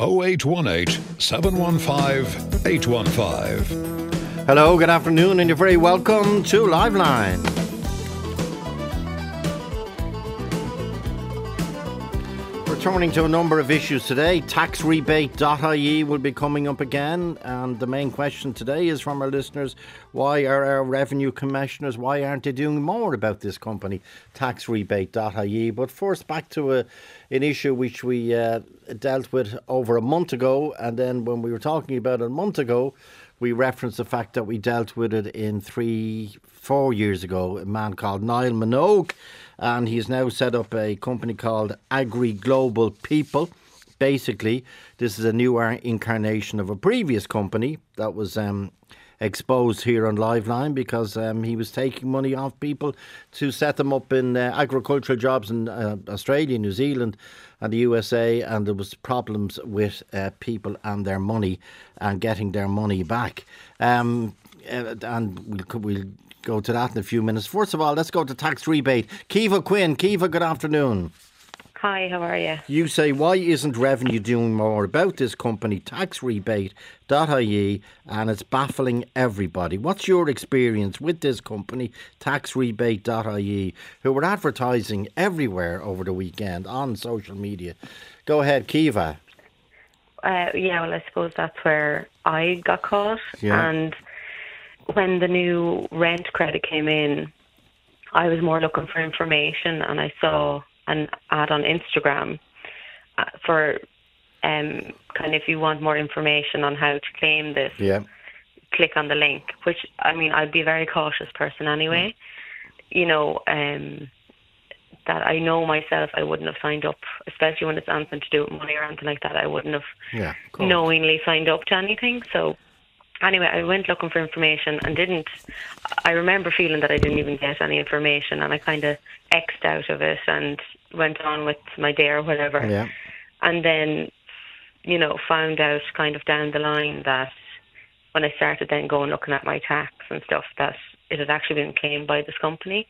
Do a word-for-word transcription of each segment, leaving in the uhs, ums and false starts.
oh eight one eight, seven one five, eight one five. Hello, good afternoon, and you're very welcome to Liveline. Returning to a number of issues today, tax rebate dot I E will be coming up again, and the main question today is from our listeners: why are our revenue commissioners, why aren't they doing more about this company, tax rebate dot I E? But first, back to a, an issue which we uh, dealt with over a month ago, and then when we were talking about it a month ago, we referenced the fact that we dealt with it in three, four years ago, a man called Niall Minogue. And he's now set up a company called Agri Global People. Basically, this is a new incarnation of a previous company that was um, exposed here on Liveline because um, he was taking money off people to set them up in uh, agricultural jobs in uh, Australia, New Zealand and the U S A. And there was problems with uh, people and their money and getting their money back. Um, and we'll... we'll go to that in a few minutes. First of all, let's go to tax rebate. Kiva Quinn. Kiva, good afternoon. Hi, how are you? You say, why isn't revenue doing more about this company, tax rebate dot I E, and it's baffling everybody. What's your experience with this company, tax rebate dot I E, who were advertising everywhere over the weekend on social media? Go ahead, Kiva. Uh, yeah, well, I suppose that's where I got caught. Yeah. And when the new rent credit came in, I was more looking for information, and I saw an ad on Instagram for um, kind of, if you want more information on how to claim this, yeah, click on the link, which, I mean, I'd be a very cautious person anyway. Mm. You know, um, that I know myself, I wouldn't have signed up, especially when it's anything to do with money or anything like that. I wouldn't have yeah, cool. knowingly signed up to anything, so... Anyway, I went looking for information and didn't. I remember feeling that I didn't even get any information, and I kind of X'd out of it and went on with my day or whatever. Yeah. And then, you know, found out kind of down the line that when I started then going looking at my tax and stuff, that it had actually been claimed by this company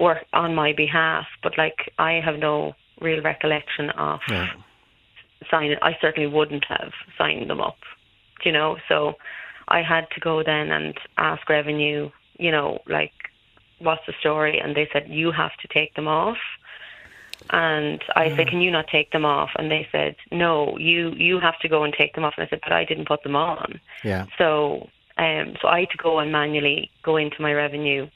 or on my behalf. But, like, I have no real recollection of yeah. signing. I certainly wouldn't have signed them up, you know, so... I had to go then and ask revenue, you know, like, what's the story? And they said, you have to take them off. And I mm. said, can you not take them off? And they said, no, you, you have to go and take them off. And I said, but I didn't put them on. Yeah. So um, so I had to go and manually go into my revenue,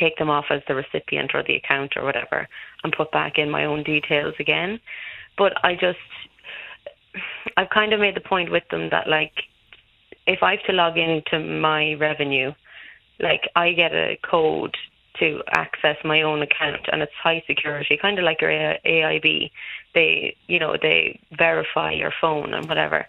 take them off as the recipient or the account or whatever, and put back in my own details again. But I just, I've kind of made the point with them that, like, if I have to log into my revenue, like, I get a code to access my own account, and it's high security, kind of like your A I B. They, you know, they verify your phone and whatever.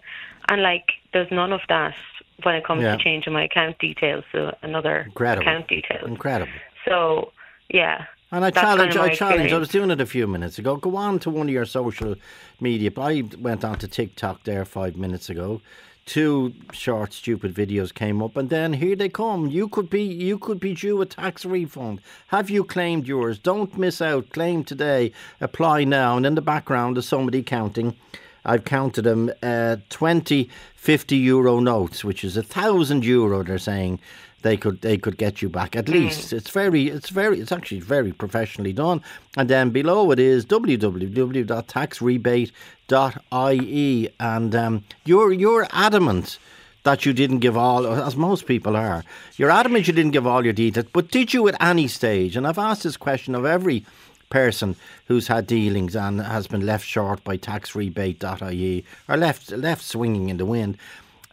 And, like, there's none of that when it comes yeah. to changing my account details to another Incredible. account details. Incredible. So, yeah. And I challenge, kind of I challenge, experience. I was doing it a few minutes ago. Go on to one of your social media. I went on to TikTok there five minutes ago. Two short, stupid videos came up, and then here they come. You could be, you could be due a tax refund. Have you claimed yours? Don't miss out. Claim today. Apply now. And in the background is somebody counting. I've counted them. Uh, twenty fifty euro notes, which is a thousand euro. They're saying they could, they could get you back at least. It's very, it's very, it's actually very professionally done. And then below it is w w w dot tax rebate dot I E, and um, you're you're adamant that you didn't give all, as most people are. You're adamant you didn't give all your details, but did you at any stage? And I've asked this question of every person who's had dealings and has been left short by tax rebate dot I E or left left swinging in the wind.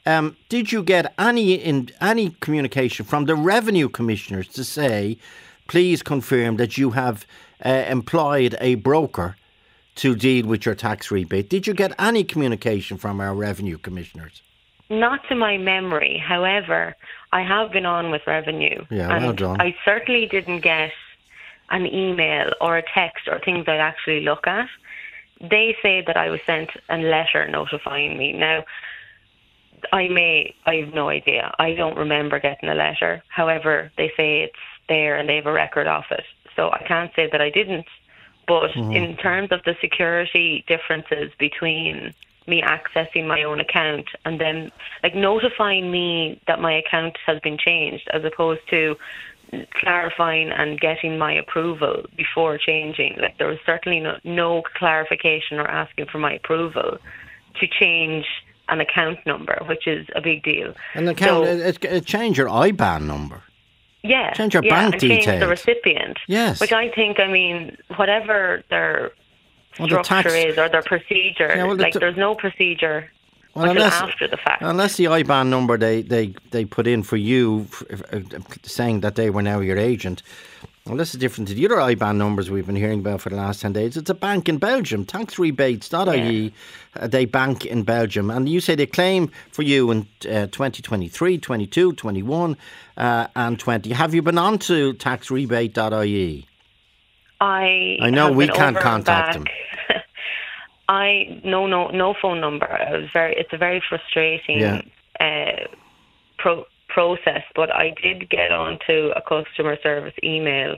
Um, did you get any in any communication from the revenue commissioners to say, please confirm that you have uh, employed a broker to deal with your tax rebate? Did you get any communication from our revenue commissioners? Not to my memory. However, I have been on with revenue. Yeah, and well done. I certainly didn't get an email or a text or things I'd actually look at. They say that I was sent a letter notifying me. Now, I may, I have no idea. I don't remember getting a letter. However, they say it's there and they have a record of it. So I can't say that I didn't. But mm-hmm. in terms of the security differences between me accessing my own account and then like notifying me that my account has been changed, as opposed to clarifying and getting my approval before changing. Like, there was certainly no, no clarification or asking for my approval to change an account number, which is a big deal. An account, so, it, it change your I B A N number. Yeah. Change your yeah, bank and details. Change the recipient. Yes. Which I think, I mean, whatever their well, structure the tax, is or their procedure, yeah, well, the like t- there's no procedure well, until unless, after the fact. Unless the I B A N number they, they, they put in for you for, uh, saying that they were now your agent. Well, this is different to the other I B A N numbers we've been hearing about for the last ten days. It's a bank in Belgium, tax rebates dot I E, yeah. They bank in Belgium. And you say they claim for you in uh, twenty twenty-three, twenty-two, twenty-one uh, and twenty. Have you been on to tax rebate dot I E? I I know we can't contact them. I no, no, no phone number. It was very, it's a very frustrating yeah. uh, pro. process, but I did get onto a customer service email,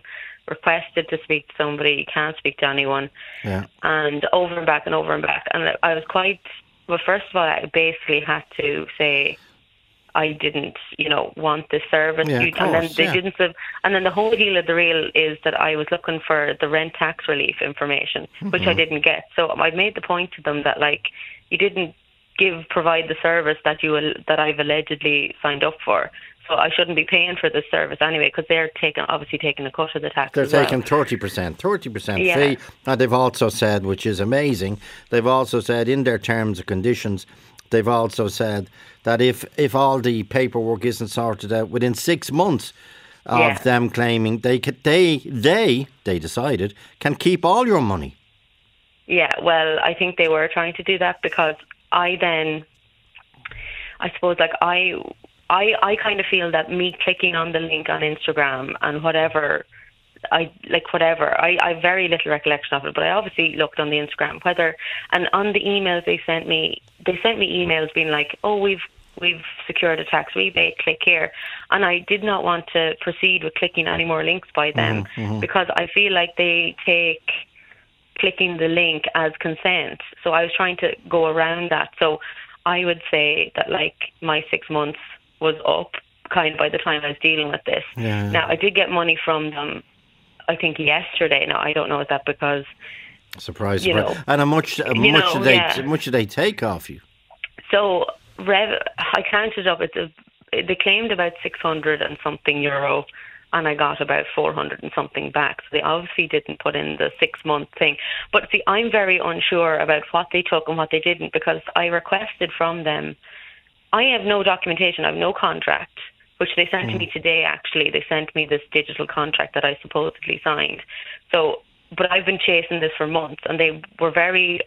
requested to speak to somebody, can't speak to anyone, yeah. and over and back and over and back. And I was quite, well, first of all, I basically had to say I didn't, you know, want this service. Yeah, you, of course, and then they yeah. didn't, and then the whole heel of the reel is that I was looking for the rent tax relief information, mm-hmm. which I didn't get. So I made the point to them that, like, you didn't give provide the service that you that I've allegedly signed up for, so I shouldn't be paying for this service anyway, because they're taking obviously taking a cut of the tax. They're taking thirty percent yeah. fee. And they've also said, which is amazing, they've also said in their terms and conditions, they've also said that if if all the paperwork isn't sorted out within six months of yeah. them claiming, they could they they they decided can keep all your money. Yeah, well, I think they were trying to do that because. I then, I suppose, like, I, I, I kind of feel that me clicking on the link on Instagram and whatever, I, like, whatever, I, I have very little recollection of it, but I obviously looked on the Instagram, whether, and on the emails they sent me, they sent me emails being like, oh, we've, we've secured a tax rebate, click here. And I did not want to proceed with clicking any more links by them mm-hmm. because I feel like they take clicking the link as consent. So I was trying to go around that. So I would say that, like, my six months was up kind of by the time I was dealing with this. Yeah. Now, I did get money from them, I think, yesterday. Now, I don't know, is that because... Surprise, surprise. Know, and how much, how, much know, did they, yeah. how much did they take off you? So rev, I counted up. It's a, they claimed about six hundred and something euro. And I got about four hundred and something back. So they obviously didn't put in the six-month thing. But see, I'm very unsure about what they took and what they didn't, because I requested from them. I have no documentation. I have no contract, which they sent mm. to me today, actually. They sent me this digital contract that I supposedly signed. So, but I've been chasing this for months, and they were very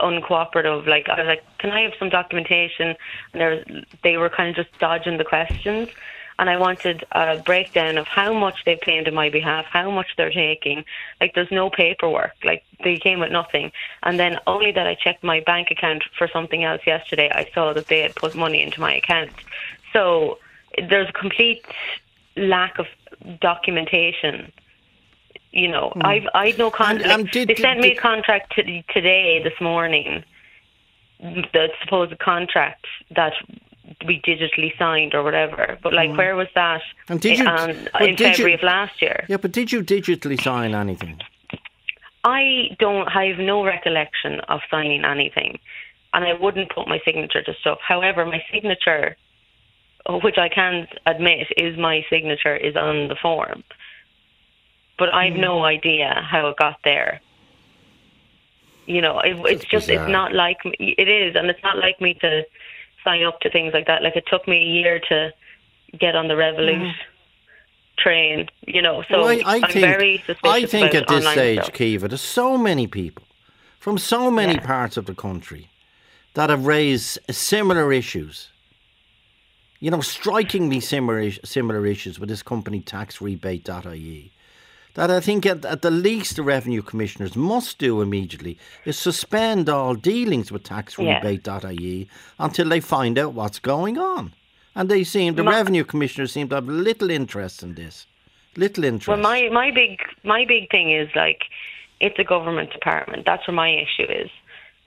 uncooperative. Like, I was like, can I have some documentation? And there was, they were kind of just dodging the questions. And I wanted a breakdown of how much they've claimed on my behalf, how much they're taking. Like, there's no paperwork. Like, they came with nothing. And then only that I checked my bank account for something else yesterday, I saw that they had put money into my account. So there's a complete lack of documentation. You know, mm. I've I've no contract. They did, sent did, me a contract t- today, this morning, the supposed contract that... we digitally signed or whatever, but like, mm. where was that? And did you, um, in February you, of last year? Yeah, but did you digitally sign anything? I don't. I have no recollection of signing anything, and I wouldn't put my signature to stuff. However, my signature, which I can admit is my signature, is on the form, but I have mm. no idea how it got there. You know, it, it's just bizarre. It's not like it is, and it's not like me to sign up to things like that. Like, it took me a year to get on the Revolut mm. train, you know. So well, I, I I'm think, very suspicious. I think about at this stage, stuff. Caoimhe, there's so many people from so many yeah. parts of the country that have raised similar issues. You know, strikingly similar similar issues with this company, tax rebate dot I E. That I think at, at the least the Revenue Commissioners must do immediately is suspend all dealings with tax rebate dot I E yeah. until they find out what's going on. And they seem, the my, Revenue Commissioners seem to have little interest in this. Little interest. Well, my, my big my big thing is, like, it's a government department. That's where my issue is.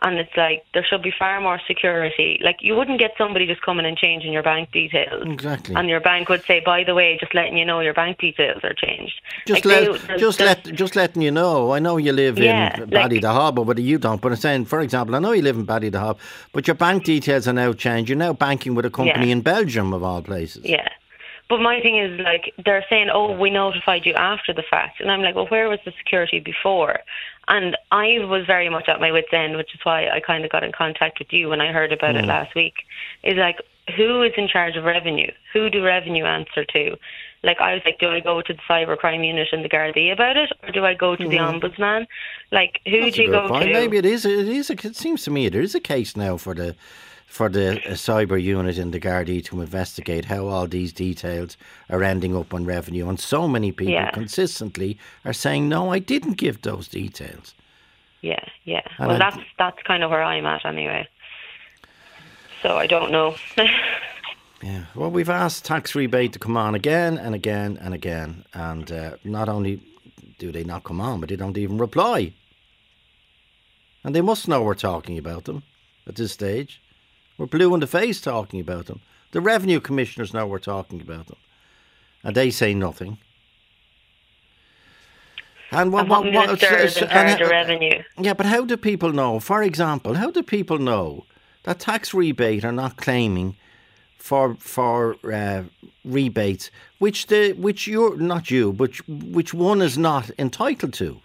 And it's like, there should be far more security. Like, you wouldn't get somebody just coming and changing your bank details. Exactly. And your bank would say, by the way, just letting you know your bank details are changed. Just, like let, they, just, let, just letting you know. I know you live yeah, in Ballydehub, or whether you don't, but I'm saying, for example, I know you live in Ballydehub, but your bank details are now changed. You're now banking with a company yeah. in Belgium, of all places. Yeah. But my thing is, like, they're saying, oh, we notified you after the fact. And I'm like, well, where was the security before? And I was very much at my wit's end, which is why I kind of got in contact with you when I heard about mm. it last week. Is like, who is in charge of revenue? Who do revenue answer to? Like, I was like, do I go to the cybercrime unit in the Gardaí about it? Or do I go to mm. the Ombudsman? Like, who That's do you go point. to? Maybe it is. It is. It seems to me it is a case now for the... for the uh, cyber unit in the Gardaí to investigate how all these details are ending up on revenue. And so many people yeah. consistently are saying, no, I didn't give those details. Yeah, yeah. And well, I, that's that's kind of where I'm at anyway. So I don't know. yeah. Well, we've asked tax rebate to come on again and again and again. And uh, not only do they not come on, but they don't even reply. And they must know we're talking about them at this stage. We're blue in the face talking about them. The revenue commissioners know we're talking about them. And they say nothing. And what, what, what ministers in charge of revenue. Yeah, but how do people know, for example, how do people know that tax rebate are not claiming for for uh, rebates which the which you're not you, but which one is not entitled to?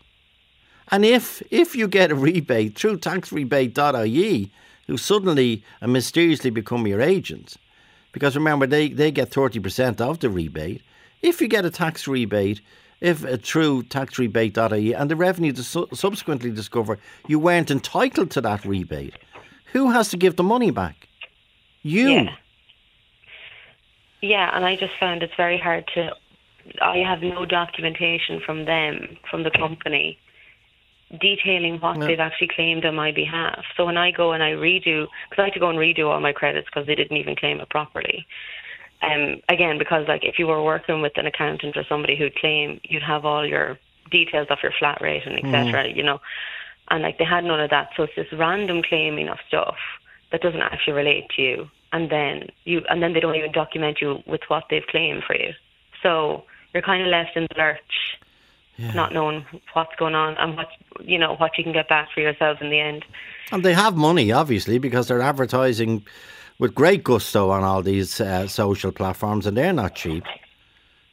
And if if you get a rebate through tax rebate dot I E, who suddenly and mysteriously become your agents, because remember they, they get thirty percent of the rebate. If you get a tax rebate, if uh, through tax rebate dot I E, and the revenue su- subsequently discover you weren't entitled to that rebate, who has to give the money back? You. Yeah, yeah, and I just found it's very hard to... I have no documentation from them, from the company, detailing what no. they've actually claimed on my behalf. So when I go and I redo, because I had to go and redo all my credits because they didn't even claim it properly. Um, again, because like if you were working with an accountant or somebody who'd claim, you'd have all your details of your flat rate and et cetera, mm. you know. And like they had none of that. So it's this random claiming of stuff that doesn't actually relate to you. And then you, and then they don't even document you with what they've claimed for you. So you're kind of left in the lurch. Yeah. Not knowing what's going on and what you know what you can get back for yourself in the end. And they have money, obviously, because they're advertising with great gusto on all these uh, social platforms, and they're not cheap.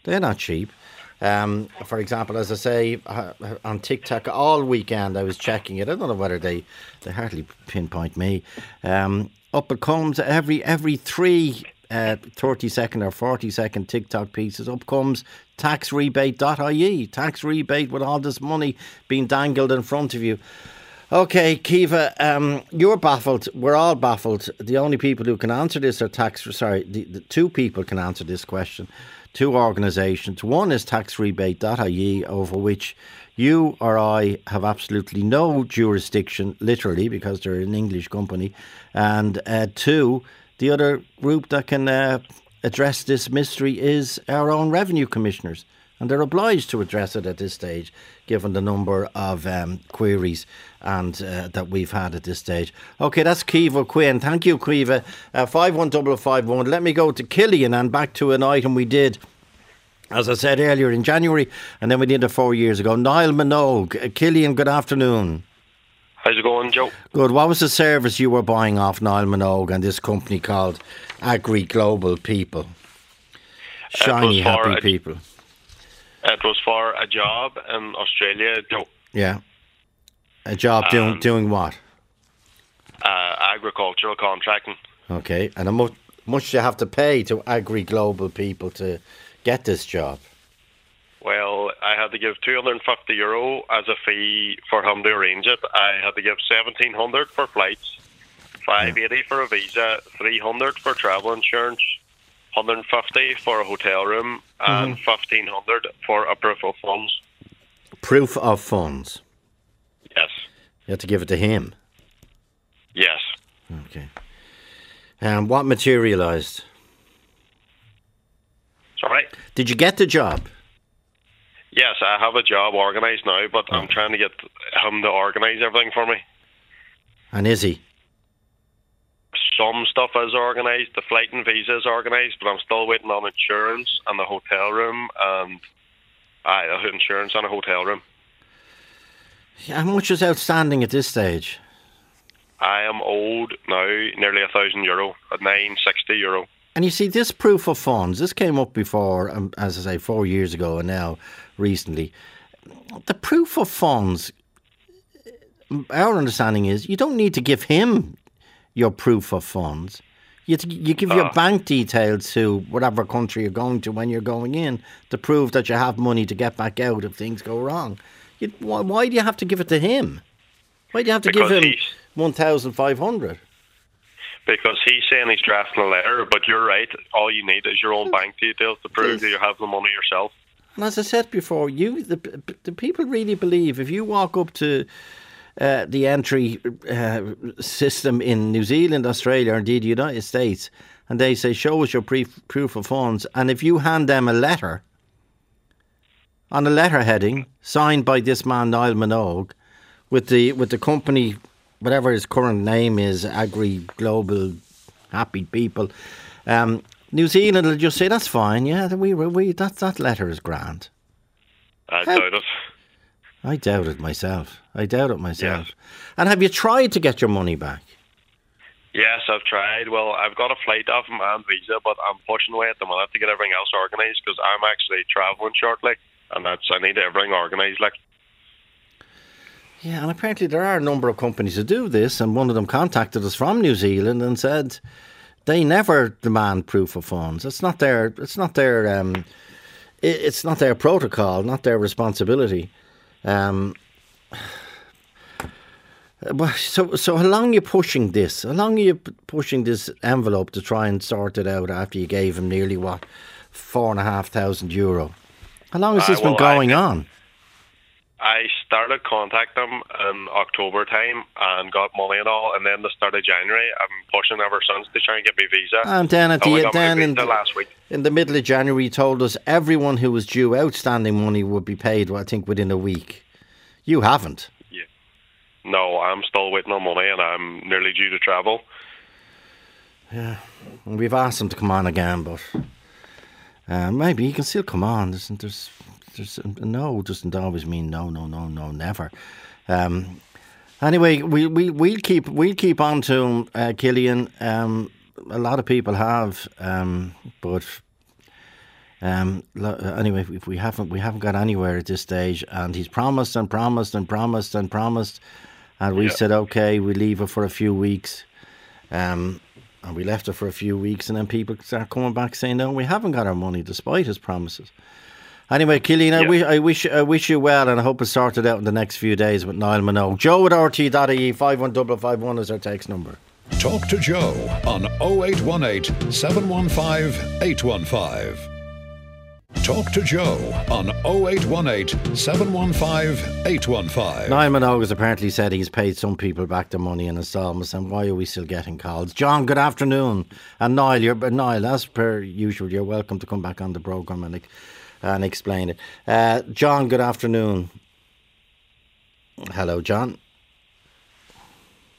They're not cheap. Um, for example, as I say, uh, on TikTok all weekend, I was checking it. I don't know whether they they hardly pinpoint me. Um, up it comes every every three. Uh, thirty second or forty second TikTok pieces, up comes tax rebate dot I E, tax rebate with all this money being dangled in front of you. Okay, Caoimhe, um, you're baffled. We're all baffled. The only people who can answer this are tax, sorry, the, the two people can answer this question. Two organisations. One is tax rebate dot I E, over which you or I have absolutely no jurisdiction, literally, because they're an English company. And uh, two, the other group that can uh, address this mystery is our own revenue commissioners. And they're obliged to address it at this stage, given the number of um, queries and uh, that we've had at this stage. OK, that's Caoimhe Quinn. Thank you, Caoimhe. Uh, five one double five one. Let me go to Killian and back to an item we did, as I said earlier, in January. And then we did it four years ago. Niall Minogue. Uh, Killian, good afternoon. How's it going, Joe? Good. What was the service you were buying off Niall Minogue and this company called Agri Global People? Shiny, happy a, people. It was for a job in Australia, Joe. Yeah. A job um, doing doing what? Uh, agricultural contracting. Okay. And how much, much do you have to pay to Agri Global People to get this job? Well, I had to give two hundred fifty euro as a fee for him to arrange it. I had to give seventeen hundred for flights, five eighty yeah. for a visa, three hundred for travel insurance, one hundred fifty for a hotel room, and mm-hmm. fifteen hundred for a proof of funds. Proof of funds? Yes. You had to give it to him? Yes. Okay. And um, what materialised? Sorry? Did you get the job? Yes, I have a job organised now, but I'm trying to get him to organise everything for me. And is he? Some stuff is organised, the flight and visa is organised, but I'm still waiting on insurance and the hotel room, and aye, insurance and a hotel room. How much is outstanding at this stage? I am owed now nearly a thousand euro, at nine sixty euro. And you see, this proof of funds, this came up before, um, as I say, four years ago, and now recently, the proof of funds. Our understanding is you don't need to give him your proof of funds. You you give uh, your bank details to whatever country you're going to when you're going in to prove that you have money to get back out if things go wrong. You, why, why do you have to give it to him? Why do you have to give him one thousand five hundred? Because he's saying he's drafting a letter, but you're right. All you need is your own bank details to prove that you have the money yourself. And as I said before, you the, the people really believe if you walk up to uh, the entry uh, system in New Zealand, Australia, or indeed the United States, and they say, show us your pre- proof of funds, and if you hand them a letter, on a letter heading, signed by this man, Niall Minogue, with the with the company, whatever his current name is, Agri Global Happy People, um, New Zealand will just say that's fine. Yeah, we we that that letter is grand. I How, doubt it. I doubt it myself. I doubt it myself. Yes. And have you tried to get your money back? Yes, I've tried. Well, I've got a flight off my visa, but I'm pushing away at the minute to get everything else organised because I'm actually travelling shortly, and that's I need everything organised, like. Yeah, and apparently there are a number of companies that do this, and one of them contacted us from New Zealand and said they never demand proof of funds. It's not their, it's not their, um, it's not their protocol, not their responsibility. Um, so, so how long are you pushing this? How long are you pushing this envelope to try and sort it out after you gave him nearly what four and a half thousand euro? How long has this uh, well, been going I, on? I started contacting them in October time and got money and all, and then the start of January, I've been pushing ever since to try and get my visa. And then at the, then in, the last week. in the middle of January, he told us everyone who was due outstanding money would be paid, I think, within a week. You haven't? Yeah. No, I'm still waiting on money, and I'm nearly due to travel. Yeah, we've asked him to come on again, but uh, maybe he can still come on. There's, there's There's, no doesn't always mean no, no, no, no, never. Um, anyway, we we we'll keep we'll keep on to him, uh, Killian. Um, a lot of people have, um, but um, lo- anyway, if we haven't we haven't got anywhere at this stage, and he's promised and promised and promised and promised, and we yeah. said okay, we leave it for a few weeks, um, and we left it for a few weeks, and then people start coming back saying no, we haven't got our money despite his promises. Anyway, Killian, I, yeah. wish, I wish I wish you well, and I hope it's sorted out in the next few days with Niall Minogue. Joe at R T dot I E, five one double five one is our text number. Talk to Joe on oh eight one eight, seven one five, eight one five. Talk to Joe on oh eight one eight, seven one five, eight one five. Niall Minogue has apparently said he's paid some people back their money in installments, and why are we still getting calls? John, good afternoon. And Niall, you're, Niall as per usual, you're welcome to come back on the programme and and explain it. Uh, John, good afternoon. Hello, John.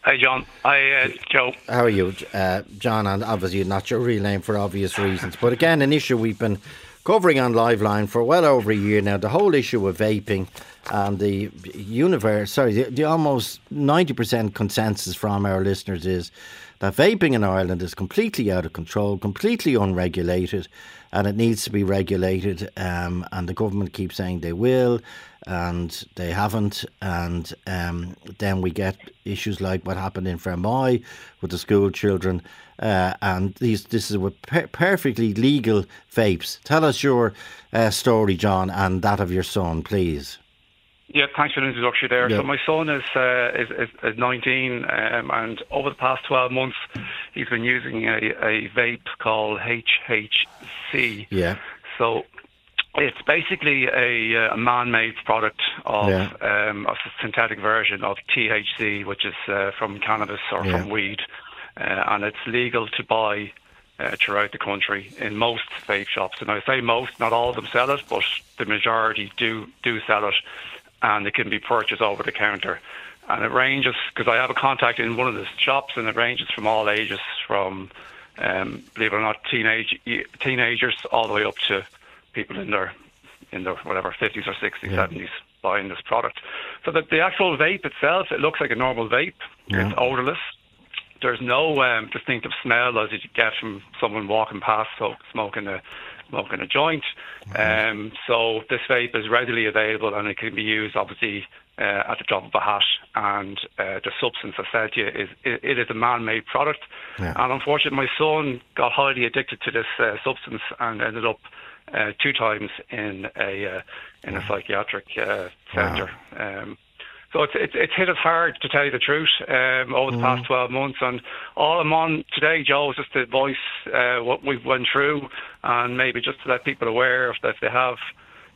Hi, John. Hi, uh, Joe. How are you, uh, John? And obviously not your real name for obvious reasons. But again, an issue we've been covering on Liveline for well over a year now, the whole issue of vaping and the universe, sorry, the, the almost ninety percent consensus from our listeners is that vaping in Ireland is completely out of control, completely unregulated, and it needs to be regulated, um, and the government keeps saying they will, and they haven't, and um, then we get issues like what happened in Fermoy with the school children, uh, and these this is with per- perfectly legal vapes. Tell us your uh, story, John, and that of your son, please. Yeah, thanks for the introduction there. Yeah. So my son is uh, is, is, is nineteen, um, and over the past twelve months, he's been using a, a vape called H H C. Yeah. So it's basically a, a man-made product of yeah. um, a synthetic version of T H C, which is uh, from cannabis or yeah. from weed, uh, and it's legal to buy uh, throughout the country in most vape shops. And I say most, not all of them sell it, but the majority do do sell it. And it can be purchased over the counter. And it ranges, because I have a contact in one of the shops, and it ranges from all ages, from, um, believe it or not, teenage teenagers all the way up to people in their, in their whatever, fifties or sixties, yeah. seventies, buying this product. So that the actual vape itself, it looks like a normal vape. Yeah. It's odorless. There's no um, distinctive smell as you get from someone walking past, so smoking a smoking a joint. Mm-hmm. Um, so this vape is readily available, and it can be used, obviously, uh, at the drop of a hat. And uh, the substance, I said to you, is it, it is a man-made product. Yeah. And unfortunately, my son got highly addicted to this uh, substance and ended up uh, two times in a uh, in wow. a psychiatric uh, centre. Wow. Um, So it's, it's it's hit us hard, to tell you the truth, um, over the mm. past twelve months. And all I'm on today, Joe, is just to voice uh, what we've went through, and maybe just to let people aware of that. If they have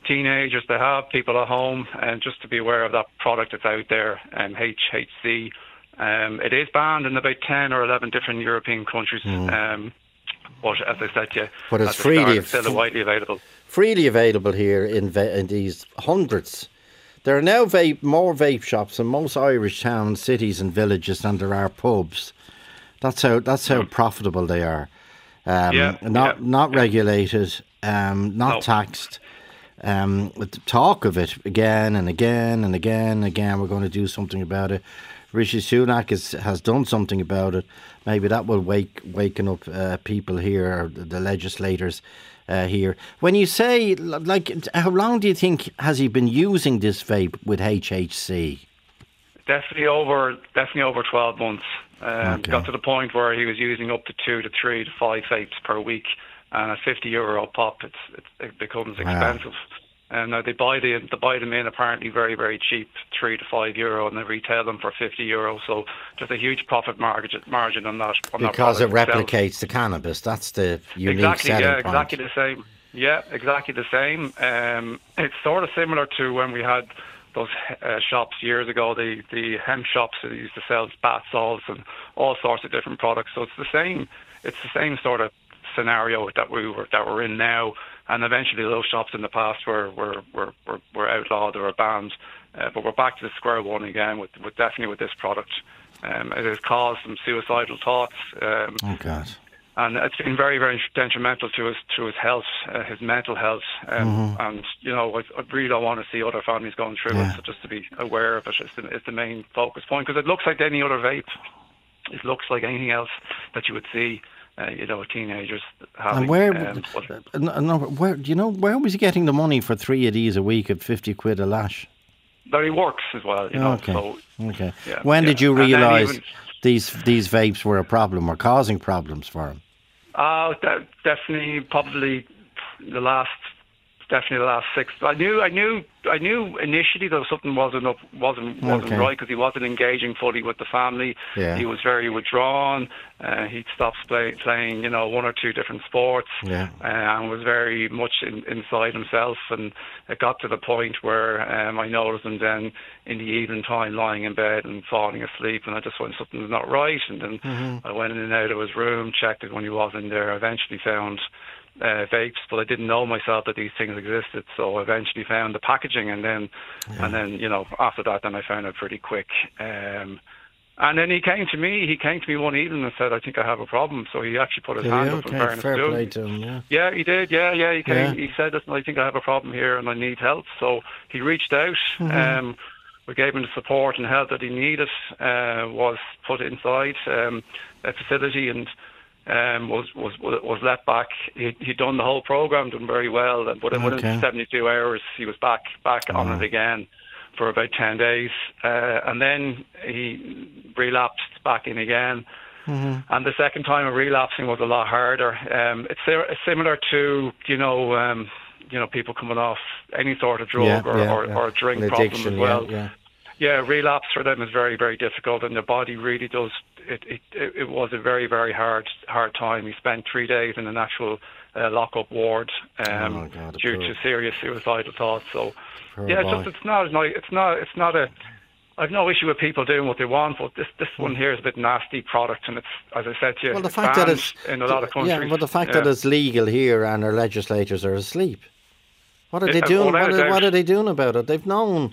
teenagers, they have people at home, and just to be aware of that product that's out there, um, H H C. Um, it is banned in about ten or eleven different European countries. Mm. Um, but as I said to you, but it's, freely, start, it's still f- widely available. Freely available here in, va- in these hundreds. There are now vape, more vape shops in most Irish towns, cities and villages than there are pubs. That's how that's how yeah. profitable they are. Um, yeah, not yeah, not yeah. regulated, um, not no. taxed. Um, with the talk of it again and again and again and again, we're going to do something about it. Rishi Sunak is, has done something about it. Maybe that will wake waken up uh, people here, or the legislators Uh, here. When you say, like, how long do you think has he been using this vape with H H C? Definitely over, definitely over twelve months. Um, okay. Got to the point where he was using up to two to three to five vapes per week, and at fifty euro a pop, it's, it's, it becomes expensive. Wow. And now they buy the they buy them in apparently very very cheap, three to five euro, and they retail them for fifty euro. So there's a huge profit margin margin on that. On because that it replicates itself. The cannabis. That's the unique exactly, selling yeah, point. Exactly the same. Yeah, exactly the same. Um, it's sort of similar to when we had those uh, shops years ago, the the hemp shops that used to sell bath salts and all sorts of different products. So it's the same. It's the same sort of scenario that we were that we're in now. And eventually those shops in the past were were, were, were, were outlawed or banned. Uh, but we're back to the square one again, with, with definitely with this product. Um, it has caused some suicidal thoughts. Um, oh, God. And it's been very, very detrimental to his, to his health, uh, his mental health. Um, mm-hmm. And, you know, I, I really don't want to see other families going through yeah. it. So just to be aware of it is the, is the main focus point. Because it looks like any other vape. It looks like anything else that you would see. Uh, you know, teenagers having. And where, um, no, no, where, you know, where was he getting the money for three of these a week at fifty quid a lash? That he works as well, you know. Okay. So, okay. Yeah, when yeah. did you realise these these vapes were a problem, or causing problems for him? Uh, de- definitely, probably the last, definitely the last six. I knew, I knew, I knew initially that something wasn't up, wasn't wasn't okay. right, because he wasn't engaging fully with the family. Yeah. He was very withdrawn. Uh, he'd stopped play, playing, you know, one or two different sports, yeah. uh, and was very much in, inside himself. And it got to the point where um, I noticed him then in the evening time, lying in bed and falling asleep. And I just went, something's not right. And then mm-hmm. I went in and out of his room, checked it when he wasn't there. I eventually found Uh, vapes, but I didn't know myself that these things existed. So I eventually found the packaging, and then, yeah. and then you know, after that, then I found out pretty quick. Um, and then he came to me. He came to me one evening and said, "I think I have a problem." So he actually put his did hand up. Okay, and fair play to him, yeah. yeah, he did. Yeah, yeah. He came. Yeah. He said, "Listen, I think I have a problem here, and I need help." So he reached out. Mm-hmm. Um, we gave him the support and help that he needed. Uh, was put inside um, a facility and. Um, was was was let back. He, he'd done the whole program, done very well, but okay. within seventy-two hours, he was back back wow. on it again for about ten days, uh, and then he relapsed back in again. Mm-hmm. And the second time of relapsing was a lot harder. Um, it's similar to you know um, you know people coming off any sort of drug yeah, or, yeah, or, yeah. or a drink the problem addiction, as well. Yeah, yeah. Yeah, relapse for them is very, very difficult, and the body really does. It it, it was a very, very hard hard time. He spent three days in an actual uh, lock-up ward um, oh God, due to serious suicidal thoughts. So, poor yeah, it's just it's not it's not it's not a. I've no issue with people doing what they want, but this this one here is a bit nasty product, and it's, as I said to you, well, the it's fact that it's in a lot of countries. Yeah, but the fact yeah. that it's legal here and our legislators are asleep. What are it, they doing? What are, what are they doing about it? They've known.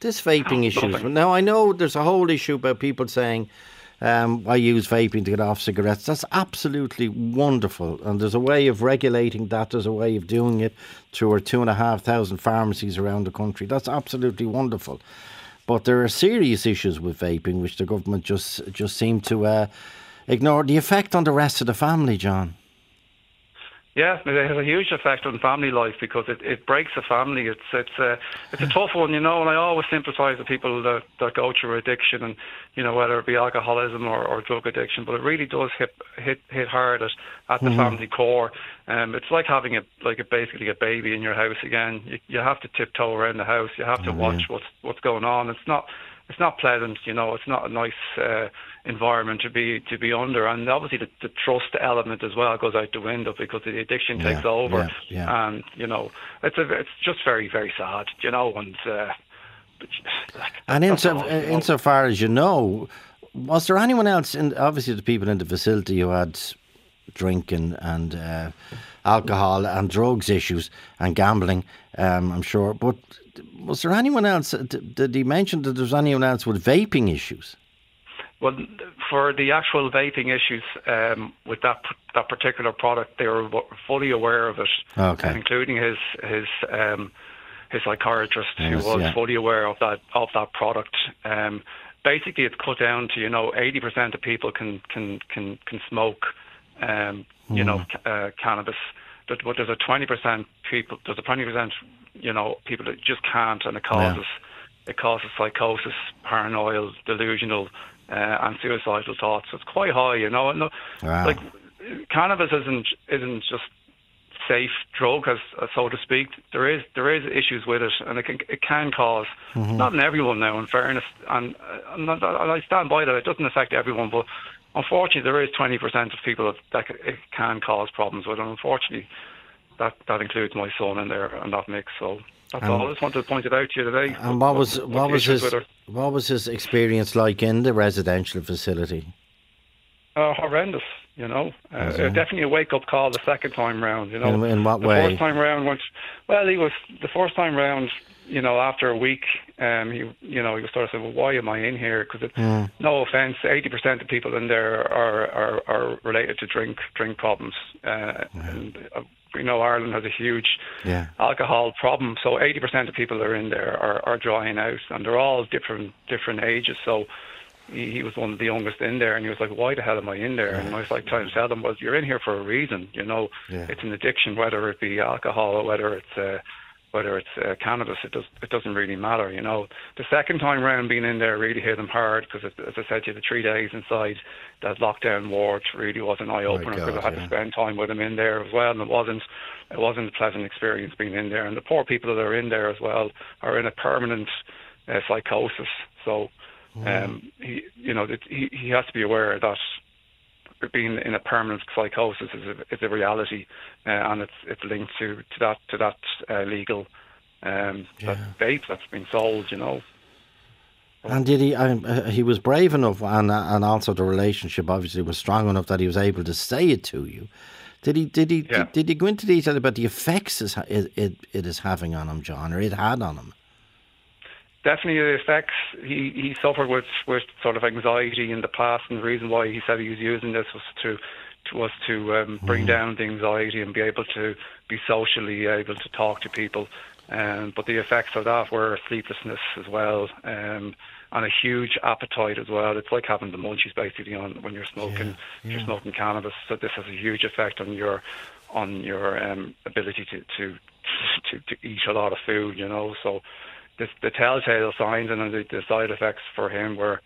This vaping issues. Now, I know there's a whole issue about people saying, um, I use vaping to get off cigarettes. That's absolutely wonderful. And there's a way of regulating that. There's a way of doing it through our two and a half thousand pharmacies around the country. That's absolutely wonderful. But there are serious issues with vaping, which the government just just seem to uh, ignore. The effect on the rest of the family, John. Yeah, it has a huge effect on family life because it, it breaks a family. It's it's a, it's a tough one, you know, and I always sympathise with people that, that go through addiction and, you know, whether it be alcoholism or, or drug addiction, but it really does hit hit, hit hard at, at the mm-hmm. family core. Um, it's like having a like a, basically a baby in your house again. You, you have to tiptoe around the house. You have to mm-hmm. watch what's what's going on. It's not... It's not pleasant, you know. It's not a nice uh, environment to be to be under, and obviously the, the trust element as well goes out the window because the addiction takes yeah, over, yeah, yeah. and you know, it's a, it's just very very sad, you know. And uh, and inso all, you know. insofar as you know, was there anyone else? In obviously the people in the facility who had drinking and uh, alcohol and drugs issues and gambling, um, I'm sure, but. Was there anyone else? Did he mention that there was anyone else with vaping issues? Well, for the actual vaping issues um, with that that particular product, they were fully aware of it, okay. including his his um, his psychiatrist, yes, who was yeah. fully aware of that of that product. Um, basically, it's cut down to you know eighty percent of people can can can can smoke, um, you mm. know, uh, cannabis. But, but there's a twenty percent people. There's a twenty percent. You know, people that just can't, and it causes yeah. it causes psychosis, paranoia, delusional, uh, and suicidal thoughts. It's quite high, you know. And wow. like cannabis isn't isn't just safe drug, as so to speak. There is there is issues with it, and it can it can cause mm-hmm. not in everyone now. In fairness, and, and I stand by that. It doesn't affect everyone, but unfortunately, there is twenty percent of people that it can cause problems with, and unfortunately. That that includes my son in there and that mix. So that's um, all. I just wanted to point it out to you today. And what was what, what was his what was his experience like in the residential facility? Uh, horrendous, you know. Uh, okay. Definitely a wake up call the second time round. You know, in, in what the way? The first time round, went, well, he was the first time round. You know, after a week, um, he you know he was sort of saying, "Well, why am I in here?" Because mm. no offence, eighty percent of people in there are are, are related to drink drink problems. Uh, yeah. and, uh, You know, Ireland has a huge yeah. alcohol problem, so eighty percent of people that are in there are, are drying out, and they're all different different ages. So he, he was one of the youngest in there, and he was like, "Why the hell am I in there?" Yeah. And I was like trying to tell them, "Well, you're in here for a reason. You know, yeah. it's an addiction, whether it be alcohol or whether it's uh, whether it's uh, cannabis. It does it doesn't really matter. You know." The second time round, being in there really hit him hard because, as I said to you, the three days inside that lockdown ward really was an eye opener because I had yeah. to spend time with him in there as well, and it wasn't it wasn't a pleasant experience being in there. And the poor people that are in there as well are in a permanent uh, psychosis. So, mm. um, he you know it, he he has to be aware that being in a permanent psychosis is a, is a reality, uh, and it's it's linked to to that to that uh, legal um, yeah. that vape that's been sold, you know. And did he? Um, uh, he was brave enough, and uh, and also the relationship obviously was strong enough that he was able to say it to you. Did he? Did he? Yeah. Did, did he go into detail about the effects it, it it is having on him, John, or it had on him? Definitely the effects. He he suffered with with sort of anxiety in the past, and the reason why he said he was using this was to. was to um, bring mm. down the anxiety and be able to be socially able to talk to people. Um, but the effects of that were sleeplessness as well, um, and a huge appetite as well. It's like having the munchies basically on when you're smoking. Yeah, yeah. You're smoking cannabis, so this has a huge effect on your on your um, ability to, to to to eat a lot of food. You know, so this, the telltale signs and the, the side effects for him were.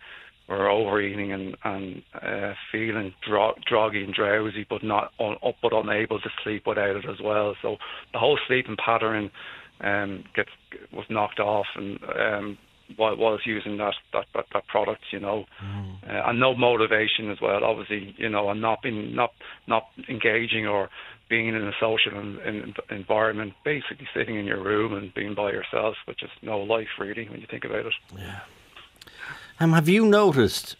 Or overeating and and uh, feeling dro droggy and drowsy, but not un but unable to sleep without it as well. So the whole sleeping pattern um, gets was knocked off, and um, while while using that that, that that product, you know, mm. uh, and no motivation as well. Obviously, you know, and not being not not engaging or being in a social in, in, environment, basically sitting in your room and being by yourself, which is no life really when you think about it. Yeah. Um, have you noticed,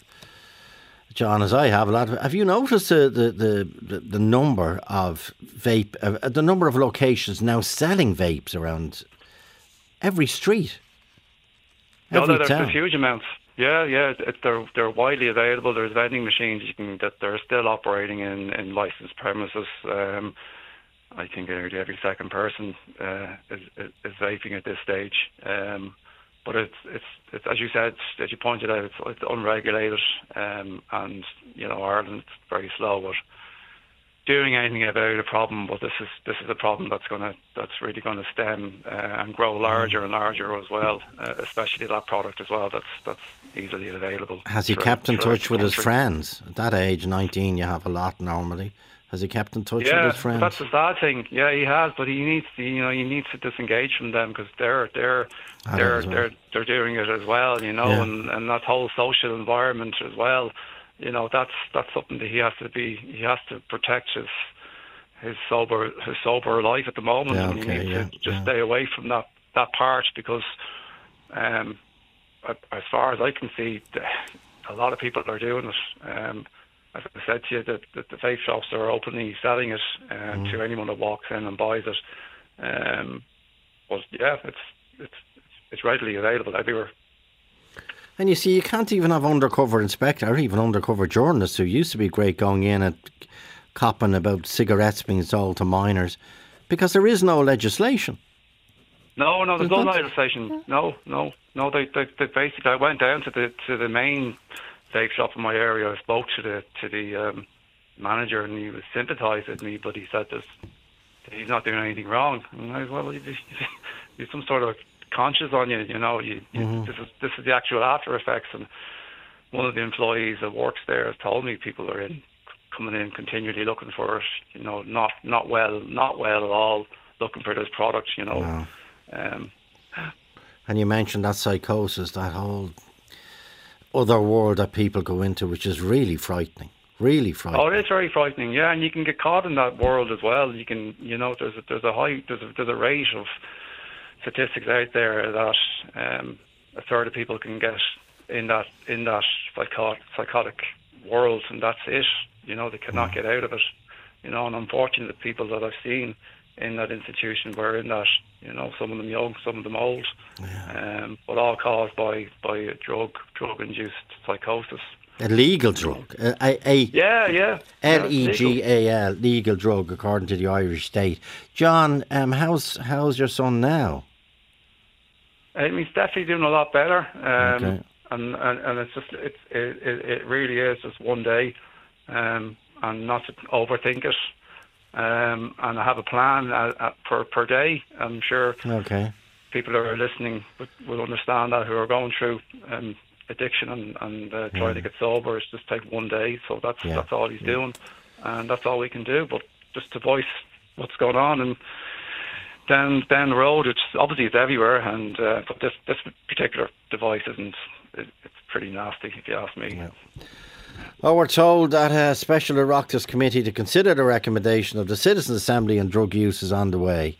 John, as I have a lot of, have you noticed uh, the, the the number of vape, uh, the number of locations now selling vapes around every street? No, no, there's, there's huge amounts. Yeah, yeah, it, they're they're widely available. There's vending machines you can, that they're still operating in, in licensed premises. Um, I think nearly every second person uh, is, is vaping at this stage. Um, but it's, it's it's as you said, as you pointed out, it's, it's unregulated, um, and you know Ireland's very slow at doing anything about a problem. But this is this is a problem that's gonna that's really gonna stem uh, and grow larger and larger as well, uh, especially that product as well. That's that's easily available. Has he kept in touch with his friends at that age? nineteen, you have a lot normally. Has he kept in touch yeah, with his friends? Yeah, that's the sad thing. Yeah, he has, but he needs to, you know, he needs to disengage from them because they're they're they're well. they're they're doing it as well, you know, yeah. and, and that whole social environment as well, you know, that's that's something that he has to be he has to protect his his sober his sober life at the moment, yeah, and okay, he needs yeah, to just yeah. stay away from that, that part because, um, as far as I can see, a lot of people are doing it. Um, As I said to you, that, that the vape shops are openly selling it uh, mm. to anyone that walks in and buys it. Um, but yeah, it's it's it's readily available everywhere. And you see, you can't even have undercover inspectors or even undercover journalists who used to be great going in and copping about cigarettes being sold to minors because there is no legislation. No, no, there's no legislation. No, no, no. They, they, they basically, I went down to the to the main vape shop in my area. I spoke to the to the um, manager, and he was sympathised with me, but he said this, that he's not doing anything wrong. And I was well, you, you some sort of conscience on you, you know. You, mm-hmm. you, this is this is the actual after effects. And one of the employees that works there has told me people are in coming in continually looking for it, you know, not not well, not well at all, looking for this product, you know. Wow. Um, and you mentioned that psychosis, that whole other world that people go into, which is really frightening, really frightening. Oh, it's very frightening, yeah. And you can get caught in that world as well. You can, you know, there's a, there's a high, there's a, there's a rate of statistics out there that um, a third of people can get in that in that psychotic, psychotic world, and that's it. You know, they cannot mm. get out of it. You know, and unfortunately, people that I've seen in that institution were in that, you know, some of them young, some of them old, yeah. um, but all caused by, by a drug, drug-induced psychosis. A legal drug. A, a, a yeah, yeah. L E G A L, legal drug, according to the Irish state. John, um, how's how's your son now? I mean, he's definitely doing a lot better. Um, okay. And, and, and it's just, it, it, it really is just one day, um, and not to overthink it. Um, and I have a plan uh, for per day. I'm sure okay. people who are listening would, would understand that, who are going through um, addiction and, and uh, trying yeah. to get sober. It's just take one day. So that's yeah. that's all he's yeah. doing, and that's all we can do. But just to voice what's going on, and down down the road, it's obviously it's everywhere. And uh, but this this particular device isn't. It, it's pretty nasty, if you ask me. Yeah. Well, we're told that a special Oireachtas committee to consider the recommendation of the Citizens' Assembly on drug use is on the way.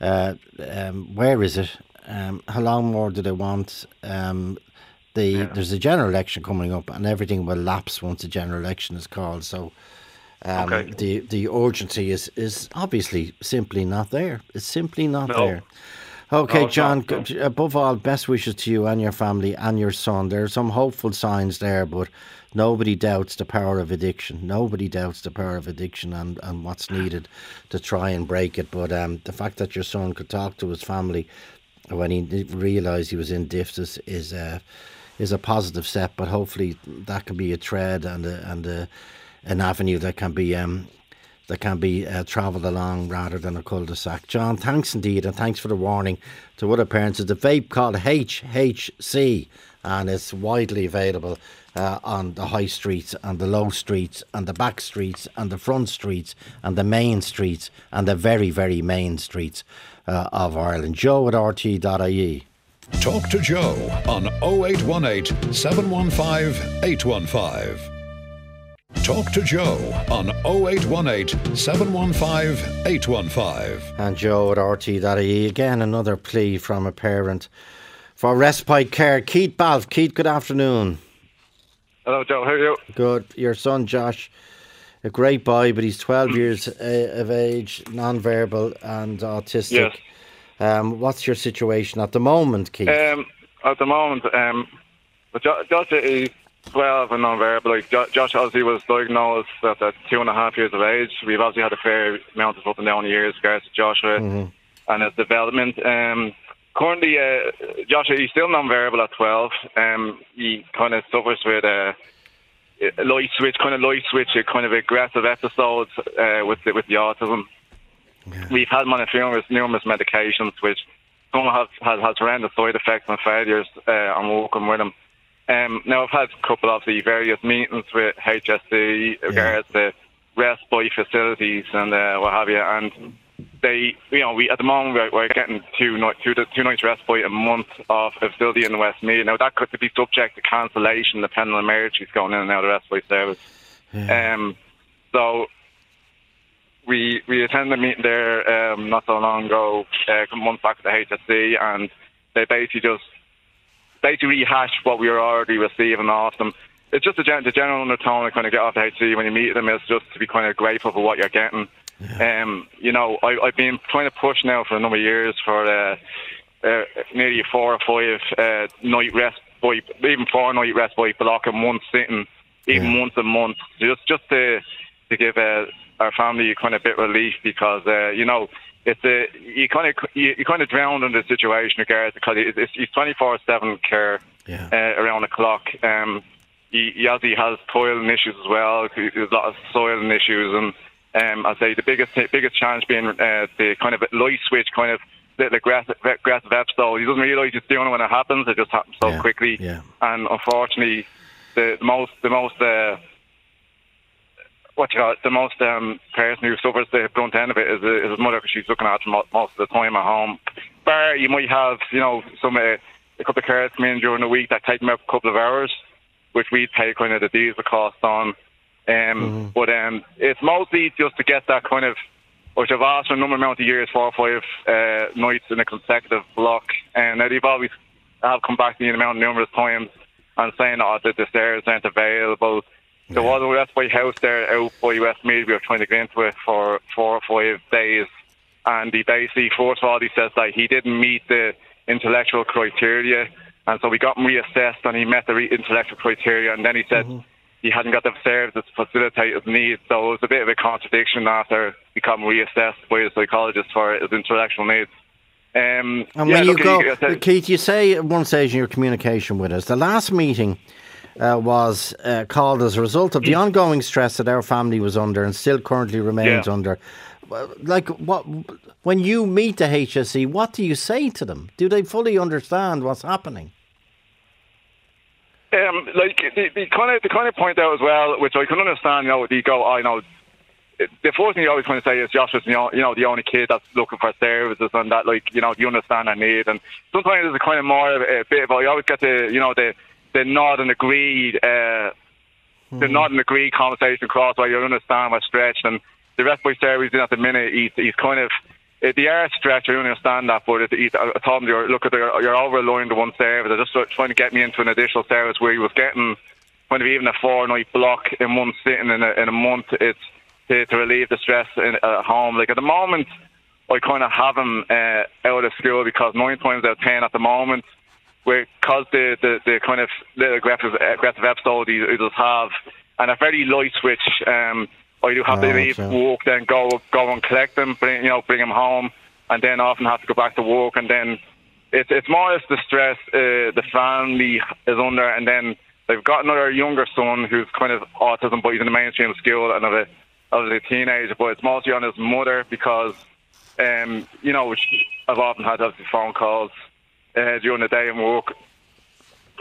Uh, um, where is it? Um, how long more do they want? Um, the yeah. There's a general election coming up, and everything will lapse once the general election is called. So um, okay. the the urgency is, is obviously simply not there. It's simply not no. there. Okay, no, John, not, no. above all, best wishes to you and your family and your son. There are some hopeful signs there, but nobody doubts the power of addiction. Nobody doubts the power of addiction and, and what's needed to try and break it. But um, the fact that your son could talk to his family when he realised he was in diphthis is a, is a positive step. But hopefully that can be a thread and a, and a, an avenue that can be... Um, that can be uh, travelled along rather than a cul-de-sac. John, thanks indeed, and thanks for the warning to other parents. It's a vape called H H C, and it's widely available uh, on the high streets and the low streets and the back streets and the front streets and the main streets and the very, very main streets uh, of Ireland. Joe at R T dot I E. Talk to Joe on oh eight one eight, seven one five, eight one five. Talk to Joe on oh eight one eight, seven one five, eight one five. And Joe at R T dot I E, again another plea from a parent for respite care. Keith Balfe. Keith, good afternoon. Hello Joe, how are you? Good. Your son Josh, a great boy, but he's twelve years of age, non-verbal and autistic. Yes. Um, what's your situation at the moment, Keith? Um, at the moment, um, Joshua is twelve and non-verbal. Like, Josh obviously was diagnosed at, at two and a half years of age. We've obviously had a fair amount of up and down years regards to Joshua mm-hmm. and his development. Um, currently, uh, Joshua is still non-verbal at twelve. Um, he kind of suffers with a uh, light switch, kind of light switch, kind of aggressive episodes uh, with the, with the autism. Yeah. We've had him on numerous, numerous medications, which some have had horrendous side effects and failures uh, on working with him. Um, now, I've had a couple of the various meetings with H S C regards yeah. to respite facilities and uh, what have you, and they, you know, we at the moment we're, we're getting two night, two, two nights respite a month of a facility in the Westmead. Now, that could be subject to cancellation depending on the marriage she's going in and out of the respite service. Yeah. Um, so we we attended a meeting there um, not so long ago, uh, a month back at the H S C, and they basically just. basically rehash what we were already receiving off them. It's just the, gen- the general undertone to kind of get off the H C when you meet them is just to be kind of grateful for what you're getting. Yeah. Um, you know, I, I've been trying to push now for a number of years for uh, uh, nearly four or five uh, night respite, even four night respite block in one sitting, even yeah. once a month, just just to to give uh, our family kind of a bit of relief because uh, you know. It's a, you kind of you, you kind of drown in the situation, regards because it's, it's, it's twenty-four seven care yeah. uh, around the clock. Um, he, he obviously has toiling issues as well. There's a lot of soiling issues, and um, I say the biggest biggest challenge being uh, the kind of light switch, kind of little aggressive, aggressive episode. He doesn't realise he's doing it when it happens. It just happens so yeah. quickly, yeah. and unfortunately, the most the most. Uh, What you got, the most um, person who suffers the brunt end of it is, is his mother, because she's looking after him most of the time at home. Bar, you might have, you know, some uh, a couple of carers come in during the week that take them up a couple of hours, which we pay kind of the diesel cost on. Um, mm-hmm. But um, it's mostly just to get that kind of, which I've asked for a number amount of years, four or five uh, nights in a consecutive block. And uh, they've always have come back to the amount numerous times and saying, oh, that the stairs aren't available. There was a respite house there out by Westmead. We were trying to get into it for four or five days. And he basically, first of all, he says that he didn't meet the intellectual criteria. And so we got him reassessed and he met the intellectual criteria. And then he said mm-hmm. he hadn't got the services to facilitate his needs. So it was a bit of a contradiction after becoming reassessed by a psychologist for his intellectual needs. Um, and when yeah, you look, go, you, said, Keith, you say at one stage in your communication with us, the last meeting... Uh, was uh, called as a result of the ongoing stress that our family was under and still currently remains yeah. under. Like, what when you meet the H S E, what do you say to them? Do they fully understand what's happening? Um, like, the, the kind of the kind of point out as well, which I can understand. You know, they go, I oh, you know. The first thing you always want to say is Joshua's, you know, you know, the only kid that's looking for services and that, like, you know, you understand their need. And sometimes there's a kind of more of a bit of, I always get the, you know, the. the nod and agreed, uh, mm-hmm. the nod and agreed conversation across where you understand what's stretched, and the rest of my service in at the minute, he's, he's kind of, if they are stretched, I understand that, but he's, I told him, you're, look, you're, you're over-relying to one service, they're just trying to get me into an additional service where he was getting kind of even a four-night block in one sitting in a, in a month, it's to, to relieve the stress in, at home. Like, at the moment, I kind of have him uh, out of school because nine times out of ten at the moment, because the, the, the kind of little aggressive, aggressive episode he, he does have, and a very light switch, um, I do have oh, to leave sure. work, then go go and collect them, bring, you know, bring them home, and then often have to go back to work, and then it's it's more or less the stress uh, the family is under, and then they've got another younger son who's kind of autism, but he's in the mainstream school, and of a, of a teenager, but it's mostly on his mother, because, um, you know, I've often had obviously phone calls, Uh, during the day and work,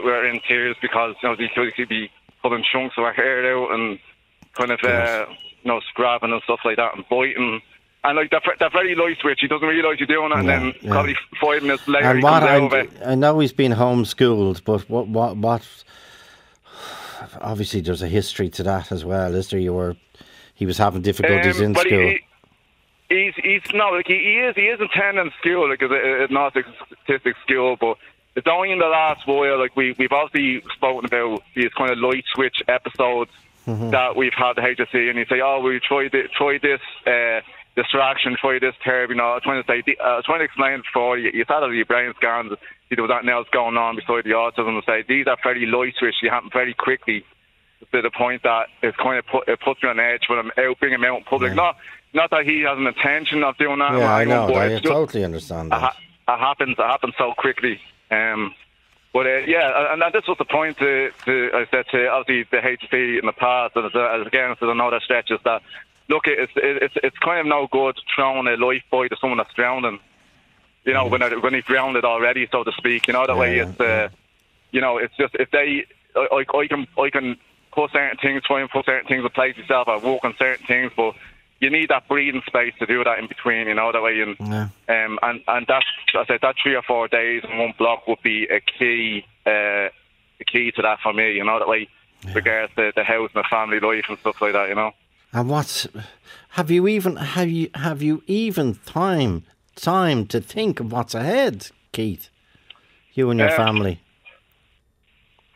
we're in tears because, you know, these kids could be pulling chunks of our hair out and kind of, uh, you know, scrapping and stuff like that and biting. And, like, that, that very light switch, he doesn't realise you're doing it, and yeah, then yeah. probably five minutes later and he comes out of it. I know he's been homeschooled, but what, what, what... Obviously, there's a history to that as well, is there? You were, he was having difficulties um, in school. He, He's, he's no, like he, he is, he is attending school, like it's not a statistic school, but it's only in the last while, like we we've obviously spoken about these kind of light switch episodes mm-hmm. that we've had the H S C, and you say, oh, we tried it, tried this, uh, distraction for you, this term, you know, I was trying to say, I was trying to explain before, you, you thought of your brain scans, you know, there was nothing else going on beside the autism, and say, these are fairly light switch, they happen very quickly, to the point that it's kind of put, it puts me on edge when I'm out, bring him out in public. Yeah. Not, not that he has an intention of doing that. Yeah, I know, but I totally understand that. It, ha- it happens, it happens so quickly. Um, But, uh, yeah, and, and this was the point to, to I said to, obviously, the H C in the past, and as, again, as I know that stretches, that, look, it's it's it's kind of no good throwing a life buoy to someone that's drowning, you know, mm. when I, when he's drowned already, so to speak, you know, that yeah, way it's, uh, yeah. you know, it's just, if they, I, I, I can I can put certain things, try and put certain things in place yourself, I work on certain things, but you need that breathing space to do that in between, you know, that way. And yeah. um, and, and that, I said, that three or four days in one block would be a key uh, a key to that for me, you know, that way, yeah. regards to the house and the family life and stuff like that, you know. And what's, have you even, have you, have you even time, time to think of what's ahead, Keith? You and your um, family?